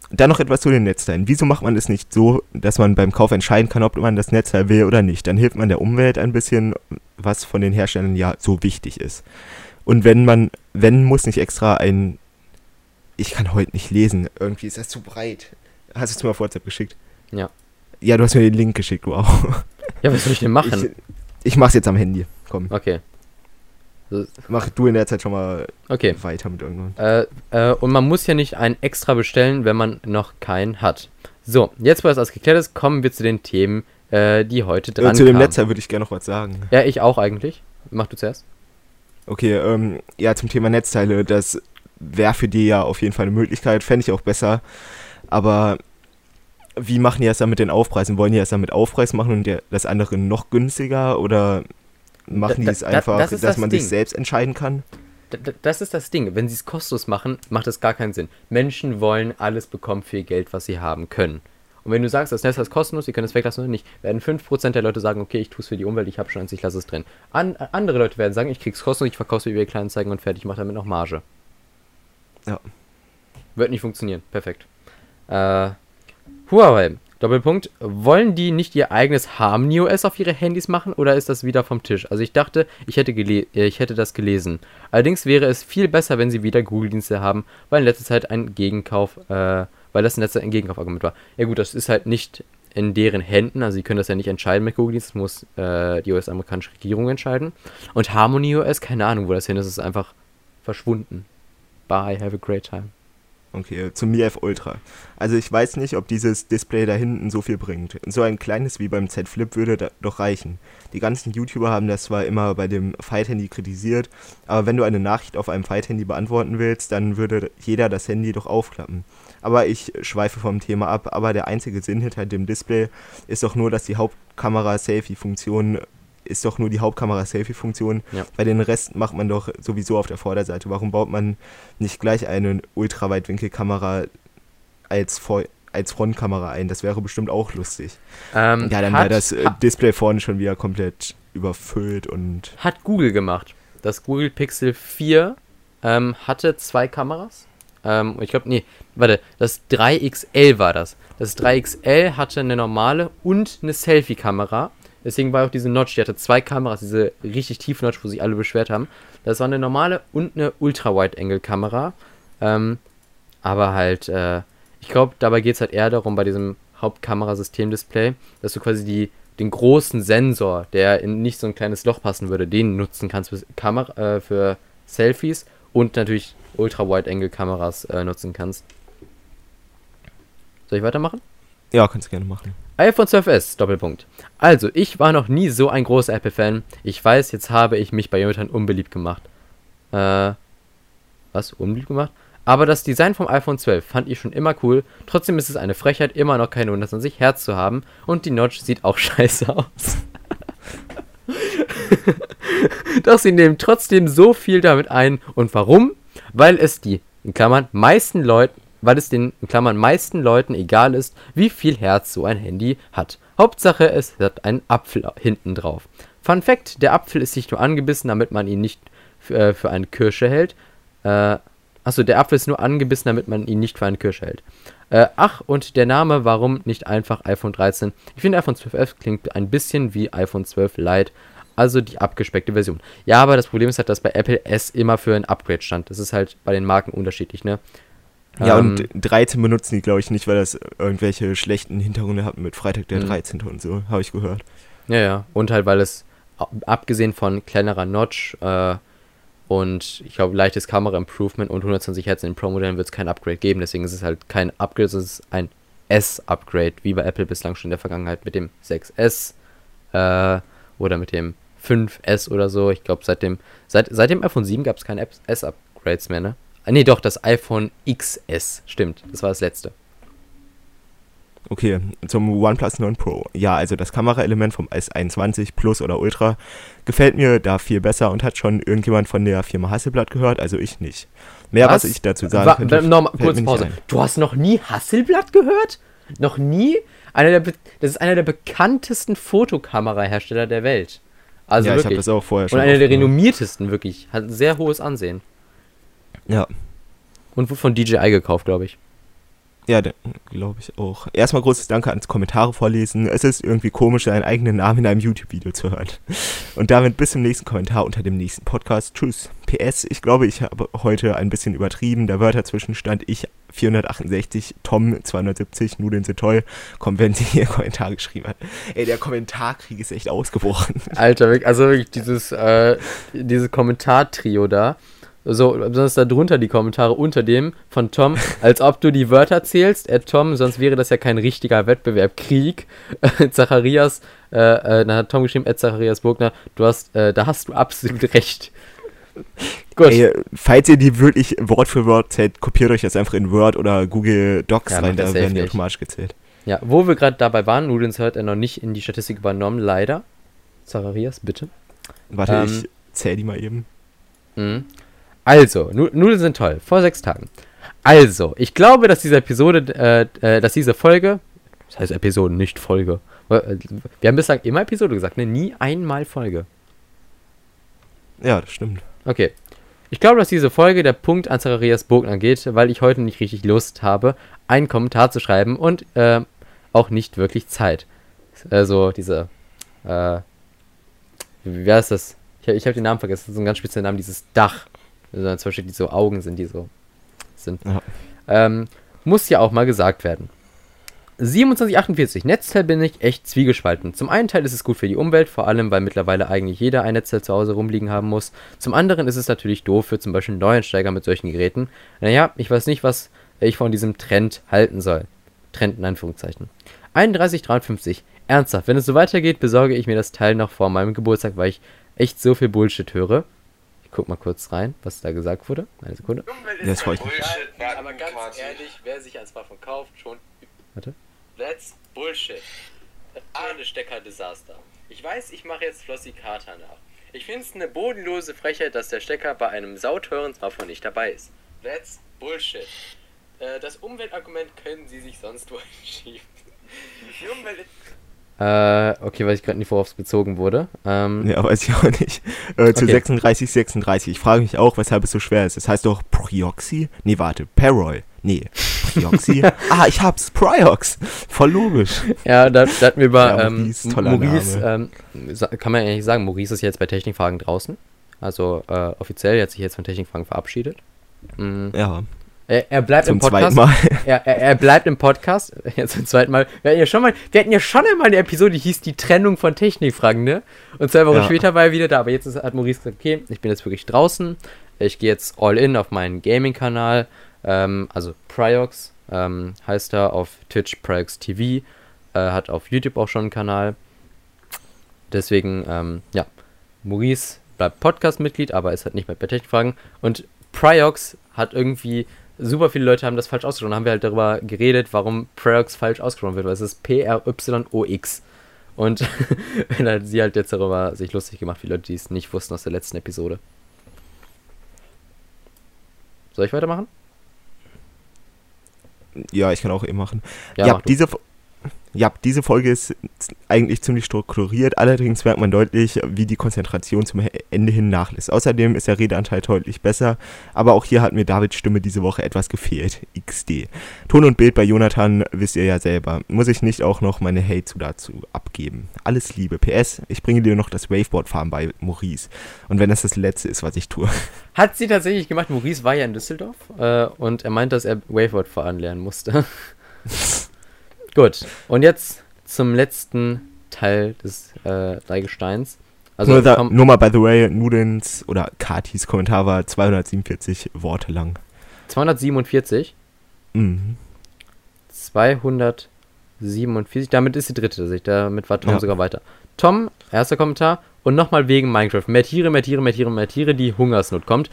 Dann noch etwas zu den Netzteilen. Wieso macht man es nicht so, dass man beim Kauf entscheiden kann, ob man das Netzteil will oder nicht? Dann hilft man der Umwelt ein bisschen, was von den Herstellern ja so wichtig ist. Und muss nicht extra ein... Ich kann heute nicht lesen. Irgendwie ist das zu breit. Hast du es mir auf WhatsApp geschickt? Ja. Ja, du hast mir den Link geschickt, wow. Ja, was soll ich denn machen? Ich mach's jetzt am Handy. Komm. Okay. Mach du in der Zeit schon mal weiter mit irgendwas. Und man muss ja nicht einen extra bestellen, wenn man noch keinen hat. So, jetzt, wo das geklärt ist, kommen wir zu den Themen, die heute dran kamen. Zu dem letzten würde ich gerne noch was sagen. Ja, ich auch eigentlich. Mach du zuerst. Okay, ja, zum Thema Netzteile, das wäre für die ja auf jeden Fall eine Möglichkeit, fände ich auch besser. Aber wie machen die das dann mit den Aufpreisen? Wollen die das dann mit Aufpreis machen und das andere noch günstiger oder... Machen die es einfach, dass man sich selbst entscheiden kann? Das ist das Ding. Wenn sie es kostenlos machen, macht das gar keinen Sinn. Menschen wollen alles bekommen für ihr Geld, was sie haben können. Und wenn du sagst, das Netz ist kostenlos, ihr könnt es weglassen oder nicht, werden 5% der Leute sagen, okay, ich tue es für die Umwelt, ich habe schon eins, ich lasse es drin. Andere Leute werden sagen, ich krieg's kostenlos, ich verkaufe es über eBay Kleinanzeigen und fertig, mache damit noch Marge. Ja. Wird nicht funktionieren. Perfekt. Huawei. Doppelpunkt, wollen die nicht ihr eigenes Harmony OS auf ihre Handys machen oder ist das wieder vom Tisch? Also ich dachte, ich hätte das gelesen. Allerdings wäre es viel besser, wenn sie wieder Google-Dienste haben, weil in letzter Zeit ein Gegenkauf-Argument war. Ja gut, das ist halt nicht in deren Händen, also sie können das ja nicht entscheiden mit Google-Diensten, muss die US-amerikanische Regierung entscheiden. Und Harmony OS, keine Ahnung, wo das hin ist, ist einfach verschwunden. Bye, have a great time. Okay, zum Mi F Ultra. Also ich weiß nicht, ob dieses Display da hinten so viel bringt. So ein kleines wie beim Z Flip würde da doch reichen. Die ganzen YouTuber haben das zwar immer bei dem Fight-Handy kritisiert, aber wenn du eine Nachricht auf einem Fight-Handy beantworten willst, dann würde jeder das Handy doch aufklappen. Aber ich schweife vom Thema ab, aber der einzige Sinn hinter dem Display ist doch nur, dass die Hauptkamera-Selfie-Funktion... Ja. Bei den Rest macht man doch sowieso auf der Vorderseite. Warum baut man nicht gleich eine Ultraweitwinkelkamera als Frontkamera ein? Das wäre bestimmt auch lustig. Ja, dann wäre das Display vorne schon wieder komplett überfüllt und... Hat Google gemacht. Das Google Pixel 4 hatte 2 Kameras. Das 3XL war das. Das 3XL hatte eine normale und eine Selfie-Kamera. Deswegen war auch diese Notch, die hatte 2 Kameras, diese richtig tiefe Notch, wo sich alle beschwert haben. Das war eine normale und eine Ultra-Wide-Angle-Kamera. Aber halt, ich glaube, dabei geht es halt eher darum, bei diesem Hauptkamerasystem-Display, dass du quasi den großen Sensor, der in nicht so ein kleines Loch passen würde, den nutzen kannst für Selfies und natürlich Ultra-Wide-Angle-Kameras nutzen kannst. Soll ich weitermachen? Ja, kannst du gerne machen. iPhone 12s, Doppelpunkt. Also, ich war noch nie so ein großer Apple-Fan. Ich weiß, jetzt habe ich mich bei Jonathan unbeliebt gemacht. Was? Unbeliebt gemacht? Aber das Design vom iPhone 12 fand ich schon immer cool. Trotzdem ist es eine Frechheit, immer noch keine 120 Hertz zu haben. Und die Notch sieht auch scheiße aus. Doch sie nehmen trotzdem so viel damit ein. Und warum? Weil es die, in Klammern, meisten Leuten, weil es den, in Klammern, meisten Leuten egal ist, wie viel Herz so ein Handy hat. Hauptsache, es hat einen Apfel hinten drauf. Fun Fact, der Apfel ist nicht nur angebissen, damit man ihn nicht für eine Kirsche hält. Achso, der Apfel ist nur angebissen, damit man ihn nicht für eine Kirsche hält. Ach, und der Name, warum nicht einfach iPhone 13? Ich finde, iPhone 12S klingt ein bisschen wie iPhone 12 Lite, also die abgespeckte Version. Ja, aber das Problem ist halt, dass bei Apple S immer für ein Upgrade stand. Das ist halt bei den Marken unterschiedlich, ne? Ja, und 13 benutzen die, glaube ich, nicht, weil das irgendwelche schlechten Hintergründe hat mit Freitag der 13. und so, habe ich gehört. Ja, ja, und halt, weil es, abgesehen von kleinerer Notch, und ich glaube, leichtes Kamera-Improvement und 120 Hertz in den Pro-Modellen wird es kein Upgrade geben. Deswegen ist es halt kein Upgrade, sondern es ist ein S-Upgrade, wie bei Apple bislang schon in der Vergangenheit mit dem 6S oder mit dem 5S oder so. Ich glaube, seit dem iPhone 7 gab es keine S-Upgrades mehr, ne? Nee, doch, das iPhone XS. Stimmt, das war das letzte. Okay, zum OnePlus 9 Pro. Ja, also das Kameraelement vom S21 Plus oder Ultra gefällt mir da viel besser und hat schon irgendjemand von der Firma Hasselblad gehört, also ich nicht. Mehr, was ich dazu sagen könnte, kurz Pause. Du hast noch nie Hasselblad gehört? Noch nie? Das ist einer der bekanntesten Fotokamerahersteller der Welt. Also ja, wirklich. Ich habe das auch vorher schon. Und einer der renommiertesten, wirklich. Hat ein sehr hohes Ansehen. Ja. Und wurde von DJI gekauft, glaube ich. Ja, glaube ich auch. Erstmal großes Danke ans Kommentare vorlesen. Es ist irgendwie komisch, seinen eigenen Namen in einem YouTube-Video zu hören. Und damit bis zum nächsten Kommentar unter dem nächsten Podcast. Tschüss. PS, ich glaube, ich habe heute ein bisschen übertrieben. Der Wörterzwischenstand ich 468, Tom 270, Nudeln sind toll. Komm, wenn sie hier Kommentar geschrieben hat. Ey, der Kommentarkrieg ist echt ausgebrochen. Alter, also wirklich dieses Kommentartrio da. So, besonders da drunter die Kommentare unter dem von Tom, als ob du die Wörter zählst, Tom, sonst wäre das ja kein richtiger Wettbewerb, Krieg, Zacharias, dann hat Tom geschrieben, Zacharias Burgner, da hast du absolut recht. Gut. Ey, falls ihr die wirklich Wort für Wort zählt, kopiert euch das einfach in Word oder Google Docs rein, da werden die automatisch gezählt. Ja, wo wir gerade dabei waren, Nudens hat er noch nicht in die Statistik übernommen, leider. Zacharias, bitte. Warte, ich zähl die mal eben. Also, Nudeln sind toll, vor 6 Tagen. Also, ich glaube, dass diese Folge, das heißt Episode, nicht Folge. Wir haben bislang immer Episode gesagt, ne? Nie einmal Folge. Ja, das stimmt. Okay. Ich glaube, dass diese Folge der Punkt an Zacharias Bogen angeht, weil ich heute nicht richtig Lust habe, einen Kommentar zu schreiben und auch nicht wirklich Zeit. Also, wie heißt das? Ich habe den Namen vergessen, das ist ein ganz spezieller Name, dieses Dach. Sondern zum Beispiel die so Augen sind, die so sind. Ja. Muss ja auch mal gesagt werden. 2748, Netzteil bin ich echt zwiegespalten. Zum einen Teil ist es gut für die Umwelt, vor allem, weil mittlerweile eigentlich jeder ein Netzteil zu Hause rumliegen haben muss. Zum anderen ist es natürlich doof für zum Beispiel Neuensteiger mit solchen Geräten. Naja, ich weiß nicht, was ich von diesem Trend halten soll. Trend in Anführungszeichen. 3153, ernsthaft, wenn es so weitergeht, besorge ich mir das Teil noch vor meinem Geburtstag, weil ich echt so viel Bullshit höre. Guck mal kurz rein, was da gesagt wurde. Eine Sekunde. Das freut mich. Aber ganz ehrlich, wer sich ein Smartphone kauft, schon... Warte. That's Bullshit. Eine Stecker-Desaster. Ich weiß, ich mache jetzt Flossi Carter nach. Ich finde es eine bodenlose Frechheit, dass der Stecker bei einem sauteuren Smartphone nicht dabei ist. That's Bullshit. Das Umweltargument können Sie sich sonst wo schieben. Die Umwelt... okay, weiß ich gerade nicht, worauf es bezogen wurde. Ja, weiß ich auch nicht. Zu okay. 3636. Ich frage mich auch, weshalb es so schwer ist. Das heißt doch Prioxy? Nee, warte. Parol. Nee. Prioxy? Ich hab's. Priox. Voll logisch. Ja, da hatten wir über Maurice. Kann man eigentlich sagen, Maurice ist jetzt bei Technikfragen draußen. Also offiziell, er hat sich jetzt von Technikfragen verabschiedet. Mhm. Ja. Er bleibt im Podcast. Er bleibt im Podcast. Ja, zum zweiten Mal. Wir hatten ja schon einmal eine Episode, die hieß die Trennung von Technikfragen, ne? Und 2 Wochen später war er wieder da. Aber jetzt hat Maurice gesagt, okay, ich bin jetzt wirklich draußen. ich gehe jetzt all in auf meinen Gaming-Kanal, also Priox heißt er, auf Twitch Priox TV, hat auf YouTube auch schon einen Kanal. Deswegen, ja, Maurice bleibt Podcast-Mitglied, aber ist halt nicht mehr bei Technikfragen. Und Priox hat irgendwie, super viele Leute haben das falsch ausgesprochen. Da haben wir halt darüber geredet, warum Priox falsch ausgesprochen wird, weil es ist P-R-Y-O-X. Und wenn halt sie halt jetzt darüber sich lustig gemacht, viele Leute, die es nicht wussten aus der letzten Episode. Soll ich weitermachen? Ja, ich kann auch eben machen. Ja, mach diese... Ja, diese Folge ist eigentlich ziemlich strukturiert, allerdings merkt man deutlich, wie die Konzentration zum Ende hin nachlässt. Außerdem ist der Redeanteil deutlich besser, aber auch hier hat mir Davids Stimme diese Woche etwas gefehlt. XD. Ton und Bild bei Jonathan wisst ihr ja selber. Muss ich nicht auch noch meine Hate dazu abgeben. Alles Liebe. PS, ich bringe dir noch das Waveboard-Fahren bei Maurice. Und wenn das das Letzte ist, was ich tue. Hat sie tatsächlich gemacht. Maurice war ja in Düsseldorf und er meint, dass er Waveboard-Fahren lernen musste. Gut, und jetzt zum letzten Teil des Dreigesteins. Also nur mal, by the way, Nudens oder Katis Kommentar war 247 Worte lang. 247? Mhm. 247, damit ist die dritte Sicht, damit war Tom sogar weiter. Tom, erster Kommentar, und nochmal wegen Minecraft. Mehr Tiere, die Hungersnot kommt.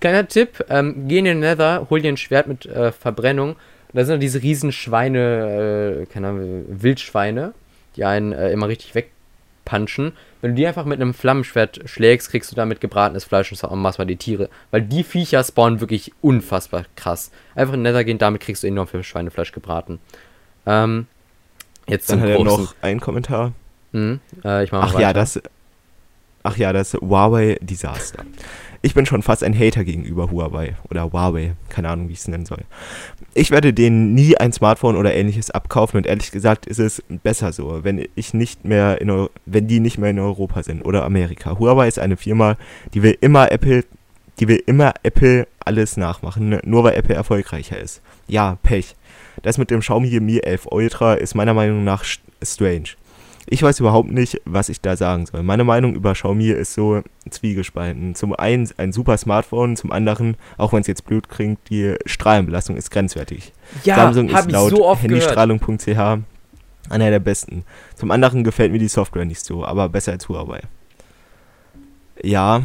Kleiner Tipp, geh in den Nether, hol dir ein Schwert mit Verbrennung. Da sind diese riesen Schweine, keine Ahnung, Wildschweine, die einen immer richtig wegpunchen. Wenn du die einfach mit einem Flammenschwert schlägst, kriegst du damit gebratenes Fleisch und machst mal die Tiere. Weil die Viecher spawnen wirklich unfassbar krass. Einfach in den Nether gehen, damit kriegst du enorm viel Schweinefleisch gebraten. Jetzt dann hat er noch einen Kommentar. Ich mach mal weiter. Das Huawei-Desaster. Ich bin schon fast ein Hater gegenüber Huawei oder Huawei, keine Ahnung, wie ich es nennen soll. Ich werde denen nie ein Smartphone oder ähnliches abkaufen und ehrlich gesagt ist es besser so, wenn die nicht mehr in Europa sind oder Amerika. Huawei ist eine Firma, die will immer Apple alles nachmachen, nur weil Apple erfolgreicher ist. Ja, Pech. Das mit dem Xiaomi Mi 11 Ultra ist meiner Meinung nach strange. Ich weiß überhaupt nicht, was ich da sagen soll. Meine Meinung über Xiaomi ist so zwiegespalten. Zum einen ein super Smartphone, zum anderen, auch wenn es jetzt blöd klingt, die Strahlenbelastung ist grenzwertig. Ja, Samsung ist laut so handystrahlung.ch einer der besten. Zum anderen gefällt mir die Software nicht so, aber besser als Huawei. Ja,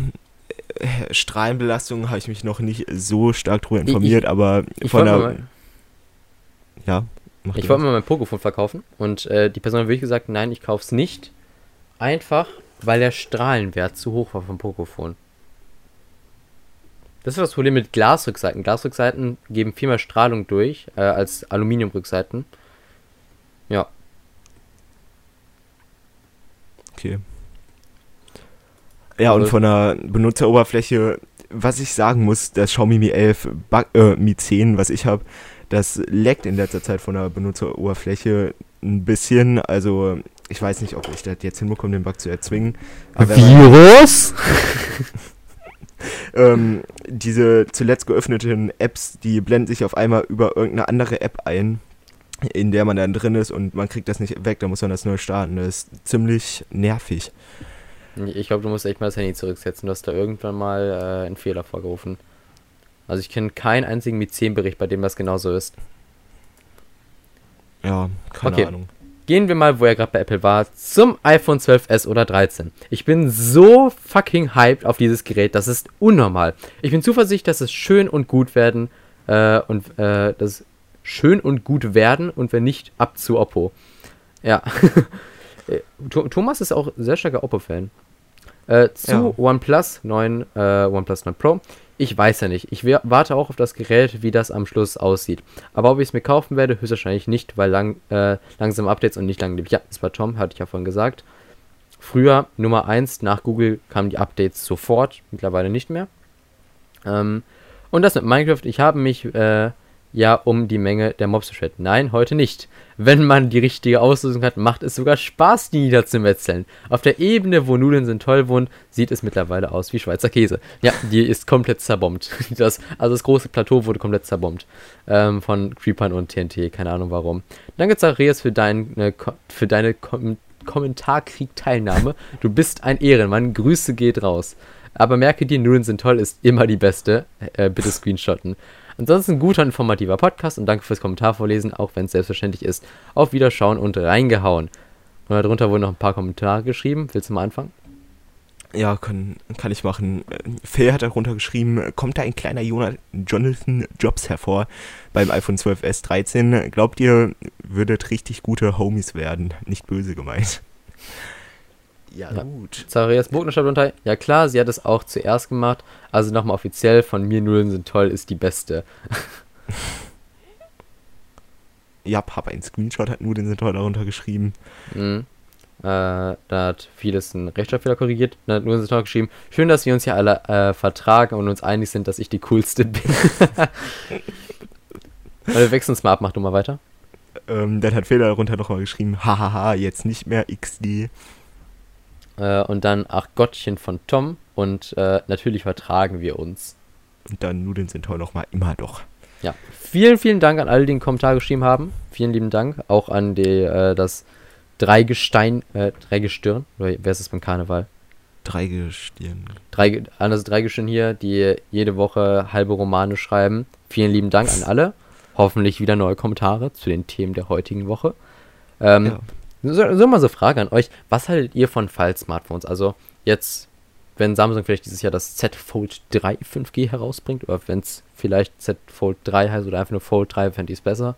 Strahlenbelastung habe ich mich noch nicht so stark drüber informiert, aber von der... Ja. Ich wollte mal mein Pocophone verkaufen und die Person hat wirklich gesagt, nein, ich kauf's nicht. Einfach, weil der Strahlenwert zu hoch war vom Pocophone. Das ist das Problem mit Glasrückseiten. Glasrückseiten geben viel mehr Strahlung durch als Aluminiumrückseiten. Ja. Okay. Ja, also, und von der Benutzeroberfläche, was ich sagen muss, das Xiaomi Mi 11, Mi 10, was ich habe, das leckt in letzter Zeit von der Benutzeroberfläche ein bisschen. Also, ich weiß nicht, ob ich das jetzt hinbekomme, den Bug zu erzwingen. Aber Virus? Diese zuletzt geöffneten Apps, die blenden sich auf einmal über irgendeine andere App ein, in der man dann drin ist und man kriegt das nicht weg, da muss man das neu starten. Das ist ziemlich nervig. Ich glaube, du musst echt mal das Handy zurücksetzen. Du hast da irgendwann mal einen Fehler vorgerufen. Also ich kenne keinen einzigen mit 10 Bericht, bei dem das genauso ist. Ja, keine Ahnung. Gehen wir mal, wo er gerade bei Apple war, zum iPhone 12s oder 13. Ich bin so fucking hyped auf dieses Gerät, das ist unnormal. Ich bin zuversichtlich, dass es schön und gut werden und wenn nicht, ab zu Oppo. Ja. Thomas ist auch sehr starker Oppo-Fan. OnePlus 9 Pro. Ich weiß ja nicht. Ich warte auch auf das Gerät, wie das am Schluss aussieht. Aber ob ich es mir kaufen werde, höchstwahrscheinlich nicht, weil langsam Updates und nicht langlebig. Ja, das war Tom, hatte ich ja vorhin gesagt. Früher, Nummer 1, nach Google kamen die Updates sofort, mittlerweile nicht mehr. Und das mit Minecraft. Ich habe mich um die Menge der Mobs beschwert. Nein, heute nicht. Wenn man die richtige Auslösung hat, macht es sogar Spaß, die niederzumetzeln. Auf der Ebene, wo Nudeln sind toll wohnt, sieht es mittlerweile aus wie Schweizer Käse. Ja, die ist komplett zerbombt. Das große Plateau wurde komplett zerbombt. Von Creepern und TNT, keine Ahnung warum. Danke, Zacharias, für deine Kommentarkrieg-Teilnahme. Du bist ein Ehrenmann. Grüße geht raus. Aber merke dir, Nudeln sind toll, ist immer die beste. Bitte screenshotten. Ansonsten ein guter, informativer Podcast und danke fürs Kommentar vorlesen, auch wenn es selbstverständlich ist. Auf Wiederschauen und reingehauen. Und darunter wurden noch ein paar Kommentare geschrieben. Willst du mal anfangen? Ja, kann ich machen. Phil hat darunter geschrieben, kommt da ein kleiner Jonathan Jobs hervor beim iPhone 12s 13? Glaubt ihr, würdet richtig gute Homies werden? Nicht böse gemeint. Ja, gut. Zacharias Bogner schreibt unter, ja klar, sie hat es auch zuerst gemacht. Also nochmal offiziell, von mir Nudeln sind toll, ist die beste. Ja, Papa, ein Screenshot hat Nudeln sind toll darunter geschrieben. Mhm. Da hat vieles einen Rechtschreibfehler korrigiert. Da hat Nudeln sind toll geschrieben, schön, dass wir uns hier alle vertragen und uns einig sind, dass ich die Coolste bin. Wir wechseln uns mal ab, mach du mal weiter. Dann hat Fehler darunter nochmal geschrieben, hahaha, jetzt nicht mehr XD. Und dann, ach Gottchen von Tom. Und natürlich vertragen wir uns. Und dann Nudeln sind toll nochmal, immer doch. Ja, vielen, vielen Dank an alle, die einen Kommentar geschrieben haben. Vielen lieben Dank. Auch an die, das Dreigestirn. Oder wer ist das beim Karneval? Dreigestirn. An das Dreigestirn hier, die jede Woche halbe Romane schreiben. Vielen lieben Dank an alle. Hoffentlich wieder neue Kommentare zu den Themen der heutigen Woche. Ja. So mal so eine Frage an euch, was haltet ihr von Fall-Smartphones? Also jetzt, wenn Samsung vielleicht dieses Jahr das Z Fold 3 5G herausbringt, oder wenn es vielleicht Z Fold 3 heißt oder einfach nur Fold 3, fände ich es besser.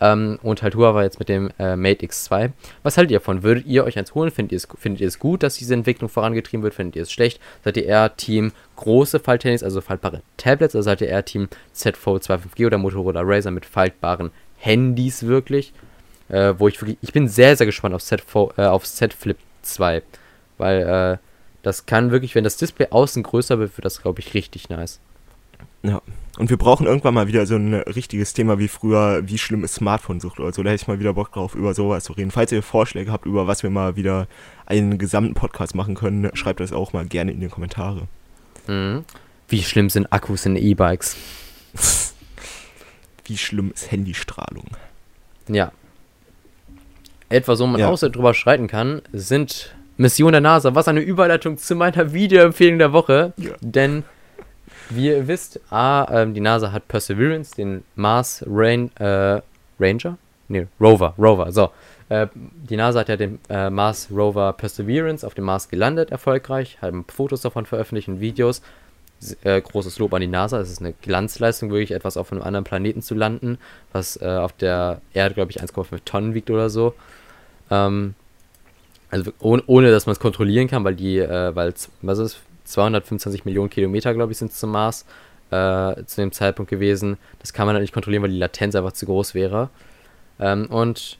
Und halt Huawei jetzt mit dem Mate X2. Was haltet ihr davon? Würdet ihr euch eins holen? Findet ihr es gut, dass diese Entwicklung vorangetrieben wird? Findet ihr es schlecht? Seid ihr eher Team große Falthandys, also faltbare Tablets, oder seid ihr eher Team Z Fold 2 5G oder Motorola Razr mit faltbaren Handys wirklich? Ich bin sehr, sehr gespannt auf Z Flip 2, weil das kann wirklich, wenn das Display außen größer wird das, glaube ich, richtig nice. Ja, und wir brauchen irgendwann mal wieder so ein richtiges Thema wie früher, wie schlimm ist Smartphone-Sucht oder so, da hätte ich mal wieder Bock drauf, über sowas zu reden. Falls ihr Vorschläge habt, über was wir mal wieder einen gesamten Podcast machen können, schreibt das auch mal gerne in die Kommentare. Mhm. Wie schlimm sind Akkus in E-Bikes? Wie schlimm ist Handystrahlung? Ja. Etwas, wo man auch so drüber streiten kann, sind Missionen der NASA. Was eine Überleitung zu meiner Videoempfehlung der Woche. Ja. Denn, wie ihr wisst, die NASA hat Perseverance, den Mars Rover. So, die NASA hat ja den Mars Rover Perseverance auf dem Mars gelandet, erfolgreich. Haben Fotos davon veröffentlicht und Videos. Großes Lob an die NASA. Es ist eine Glanzleistung, wirklich etwas auf einem anderen Planeten zu landen, was auf der Erde, glaube ich, 1,5 Tonnen wiegt oder so. Also ohne, dass man es kontrollieren kann, weil 225 Millionen Kilometer, glaube ich, sind es zum Mars zu dem Zeitpunkt gewesen. Das kann man halt nicht kontrollieren, weil die Latenz einfach zu groß wäre. Und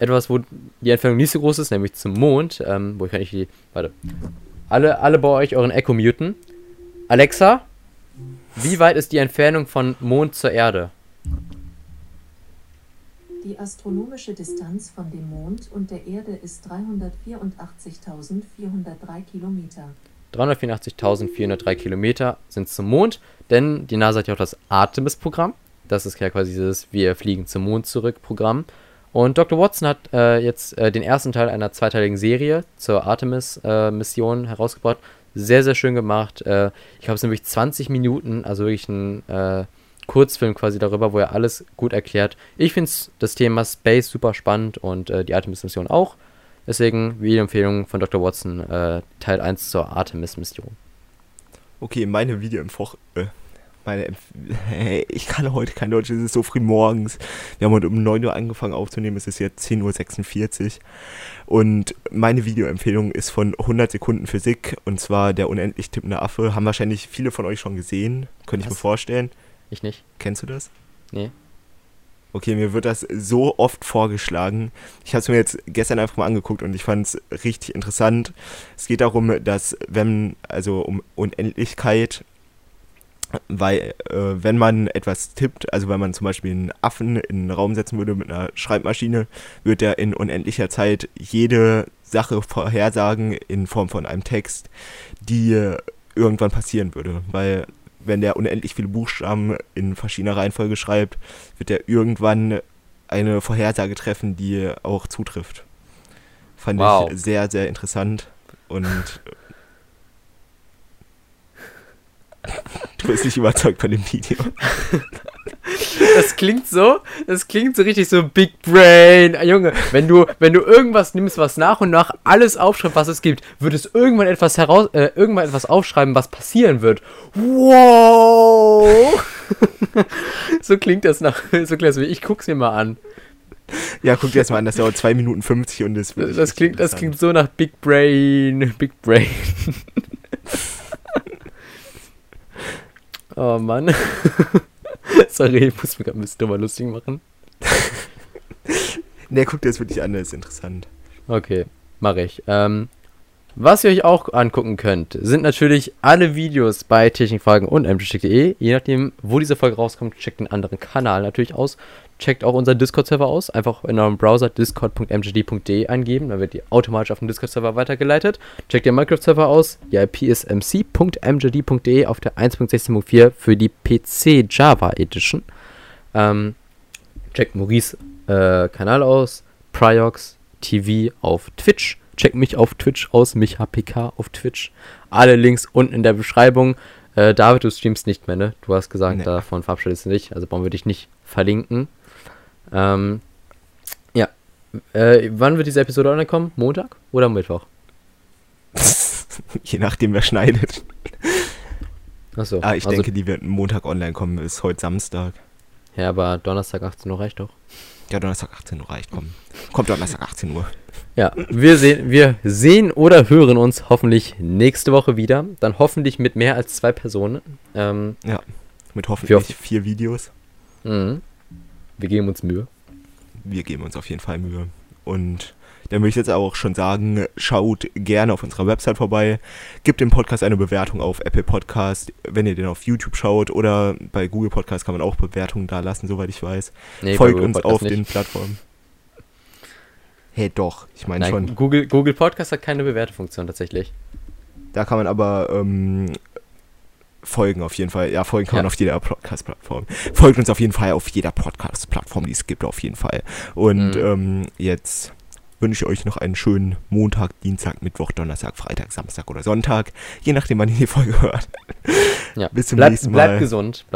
etwas, wo die Entfernung nicht so groß ist, nämlich zum Mond, wo ich kann nicht die... Warte. Alle bei euch euren Echo muten. Alexa, wie weit ist die Entfernung von Mond zur Erde? Die astronomische Distanz von dem Mond und der Erde ist 384.403 Kilometer. 384.403 Kilometer sind zum Mond, denn die NASA hat ja auch das Artemis-Programm. Das ist ja quasi dieses Wir fliegen zum Mond zurück-Programm. Und Dr. Watson hat jetzt den ersten Teil einer zweiteiligen Serie zur Artemis-Mission herausgebracht. Sehr, sehr schön gemacht. Ich glaube, es sind wirklich 20 Minuten, also wirklich ein Kurzfilm quasi darüber, wo er alles gut erklärt. Ich finde das Thema Space super spannend und die Artemis-Mission auch. Deswegen Videoempfehlung von Dr. Watson, Teil 1 zur Artemis-Mission. Okay, meine ich kann heute kein Deutsch, es ist so früh morgens. Wir haben heute um 9 Uhr angefangen aufzunehmen, es ist jetzt 10.46 Uhr. Und meine Videoempfehlung ist von 100 Sekunden Physik, und zwar der unendlich tippende Affe. Haben wahrscheinlich viele von euch schon gesehen, könnte ich mir vorstellen. Ich nicht. Kennst du das? Nee. Okay, mir wird das so oft vorgeschlagen. Ich habe es mir jetzt gestern einfach mal angeguckt und ich fand es richtig interessant. Es geht darum, dass um Unendlichkeit... Weil, wenn man etwas tippt, also wenn man zum Beispiel einen Affen in einen Raum setzen würde mit einer Schreibmaschine, wird er in unendlicher Zeit jede Sache vorhersagen in Form von einem Text, die irgendwann passieren würde. Weil, wenn der unendlich viele Buchstaben in verschiedener Reihenfolge schreibt, wird er irgendwann eine Vorhersage treffen, die auch zutrifft. Fand ich sehr, sehr interessant und... Du bist nicht überzeugt von dem Video. Das klingt so richtig so Big Brain. Junge, wenn du irgendwas nimmst, was nach und nach alles aufschreibt, was es gibt, wird es irgendwann etwas aufschreiben, was passieren wird. Wow! So klingt das. Ich guck's mir mal an. Ja, guck dir das mal an, das dauert 2 Minuten 50 und das wird. Das klingt so nach Big Brain. Big Brain. Oh Mann. Sorry, ich muss mir gerade ein bisschen drüber lustig machen. Ne, guck dir das wirklich an, das ist interessant. Okay, mache ich. Was ihr euch auch angucken könnt, sind natürlich alle Videos bei technikfragen und mtschnick.de. Je nachdem, wo diese Folge rauskommt, checkt den anderen Kanal natürlich aus. Checkt auch unseren Discord-Server aus. Einfach in eurem Browser discord.mtschnick.de eingeben, dann wird ihr automatisch auf den Discord-Server weitergeleitet. Checkt den Minecraft-Server aus. Die IP ist mc.mtschnick.de auf der 1.16.4 für die PC Java Edition. Checkt Maurice Kanal aus. Priox TV auf Twitch. Check mich auf Twitch aus, mich HPK auf Twitch. Alle Links unten in der Beschreibung. David, du streamst nicht mehr, ne? Du hast gesagt, nee. Davon verabschiedest du dich. Also brauchen wir dich nicht verlinken. Ja. Wann wird diese Episode online kommen? Montag oder Mittwoch? Je nachdem, wer schneidet. Achso. Ah, ich denke, die wird Montag online kommen. Ist heute Samstag. Ja, aber Donnerstag 18 Uhr reicht doch. Ja, Donnerstag 18 Uhr reicht, komm. Kommt Donnerstag 18 Uhr. Ja, wir sehen oder hören uns hoffentlich nächste Woche wieder. Dann hoffentlich mit mehr als 2 Personen. Ja, mit hoffentlich 4 Videos. Mhm. Wir geben uns Mühe. Wir geben uns auf jeden Fall Mühe. Und dann würde ich jetzt auch schon sagen, schaut gerne auf unserer Website vorbei. Gebt dem Podcast eine Bewertung auf Apple Podcast, wenn ihr den auf YouTube schaut. Oder bei Google Podcast kann man auch Bewertungen da lassen, soweit ich weiß. Nee, folgt uns Podcast auf nicht. Den Plattformen. Hey, doch, ich meine schon. Google Podcast hat keine Bewertefunktion tatsächlich. Da kann man aber folgen auf jeden Fall. Ja, folgen kann man auf jeder Podcast-Plattform. Folgt uns auf jeden Fall auf jeder Podcast-Plattform, die es gibt auf jeden Fall. Und jetzt wünsche ich euch noch einen schönen Montag, Dienstag, Mittwoch, Donnerstag, Freitag, Samstag oder Sonntag. Je nachdem, wann ihr die Folge hört. Ja. Bis zum nächsten Mal. Bleibt gesund.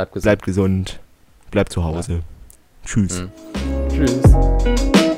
Bleibt zu Hause. Ja. Tschüss. Mhm. Tschüss.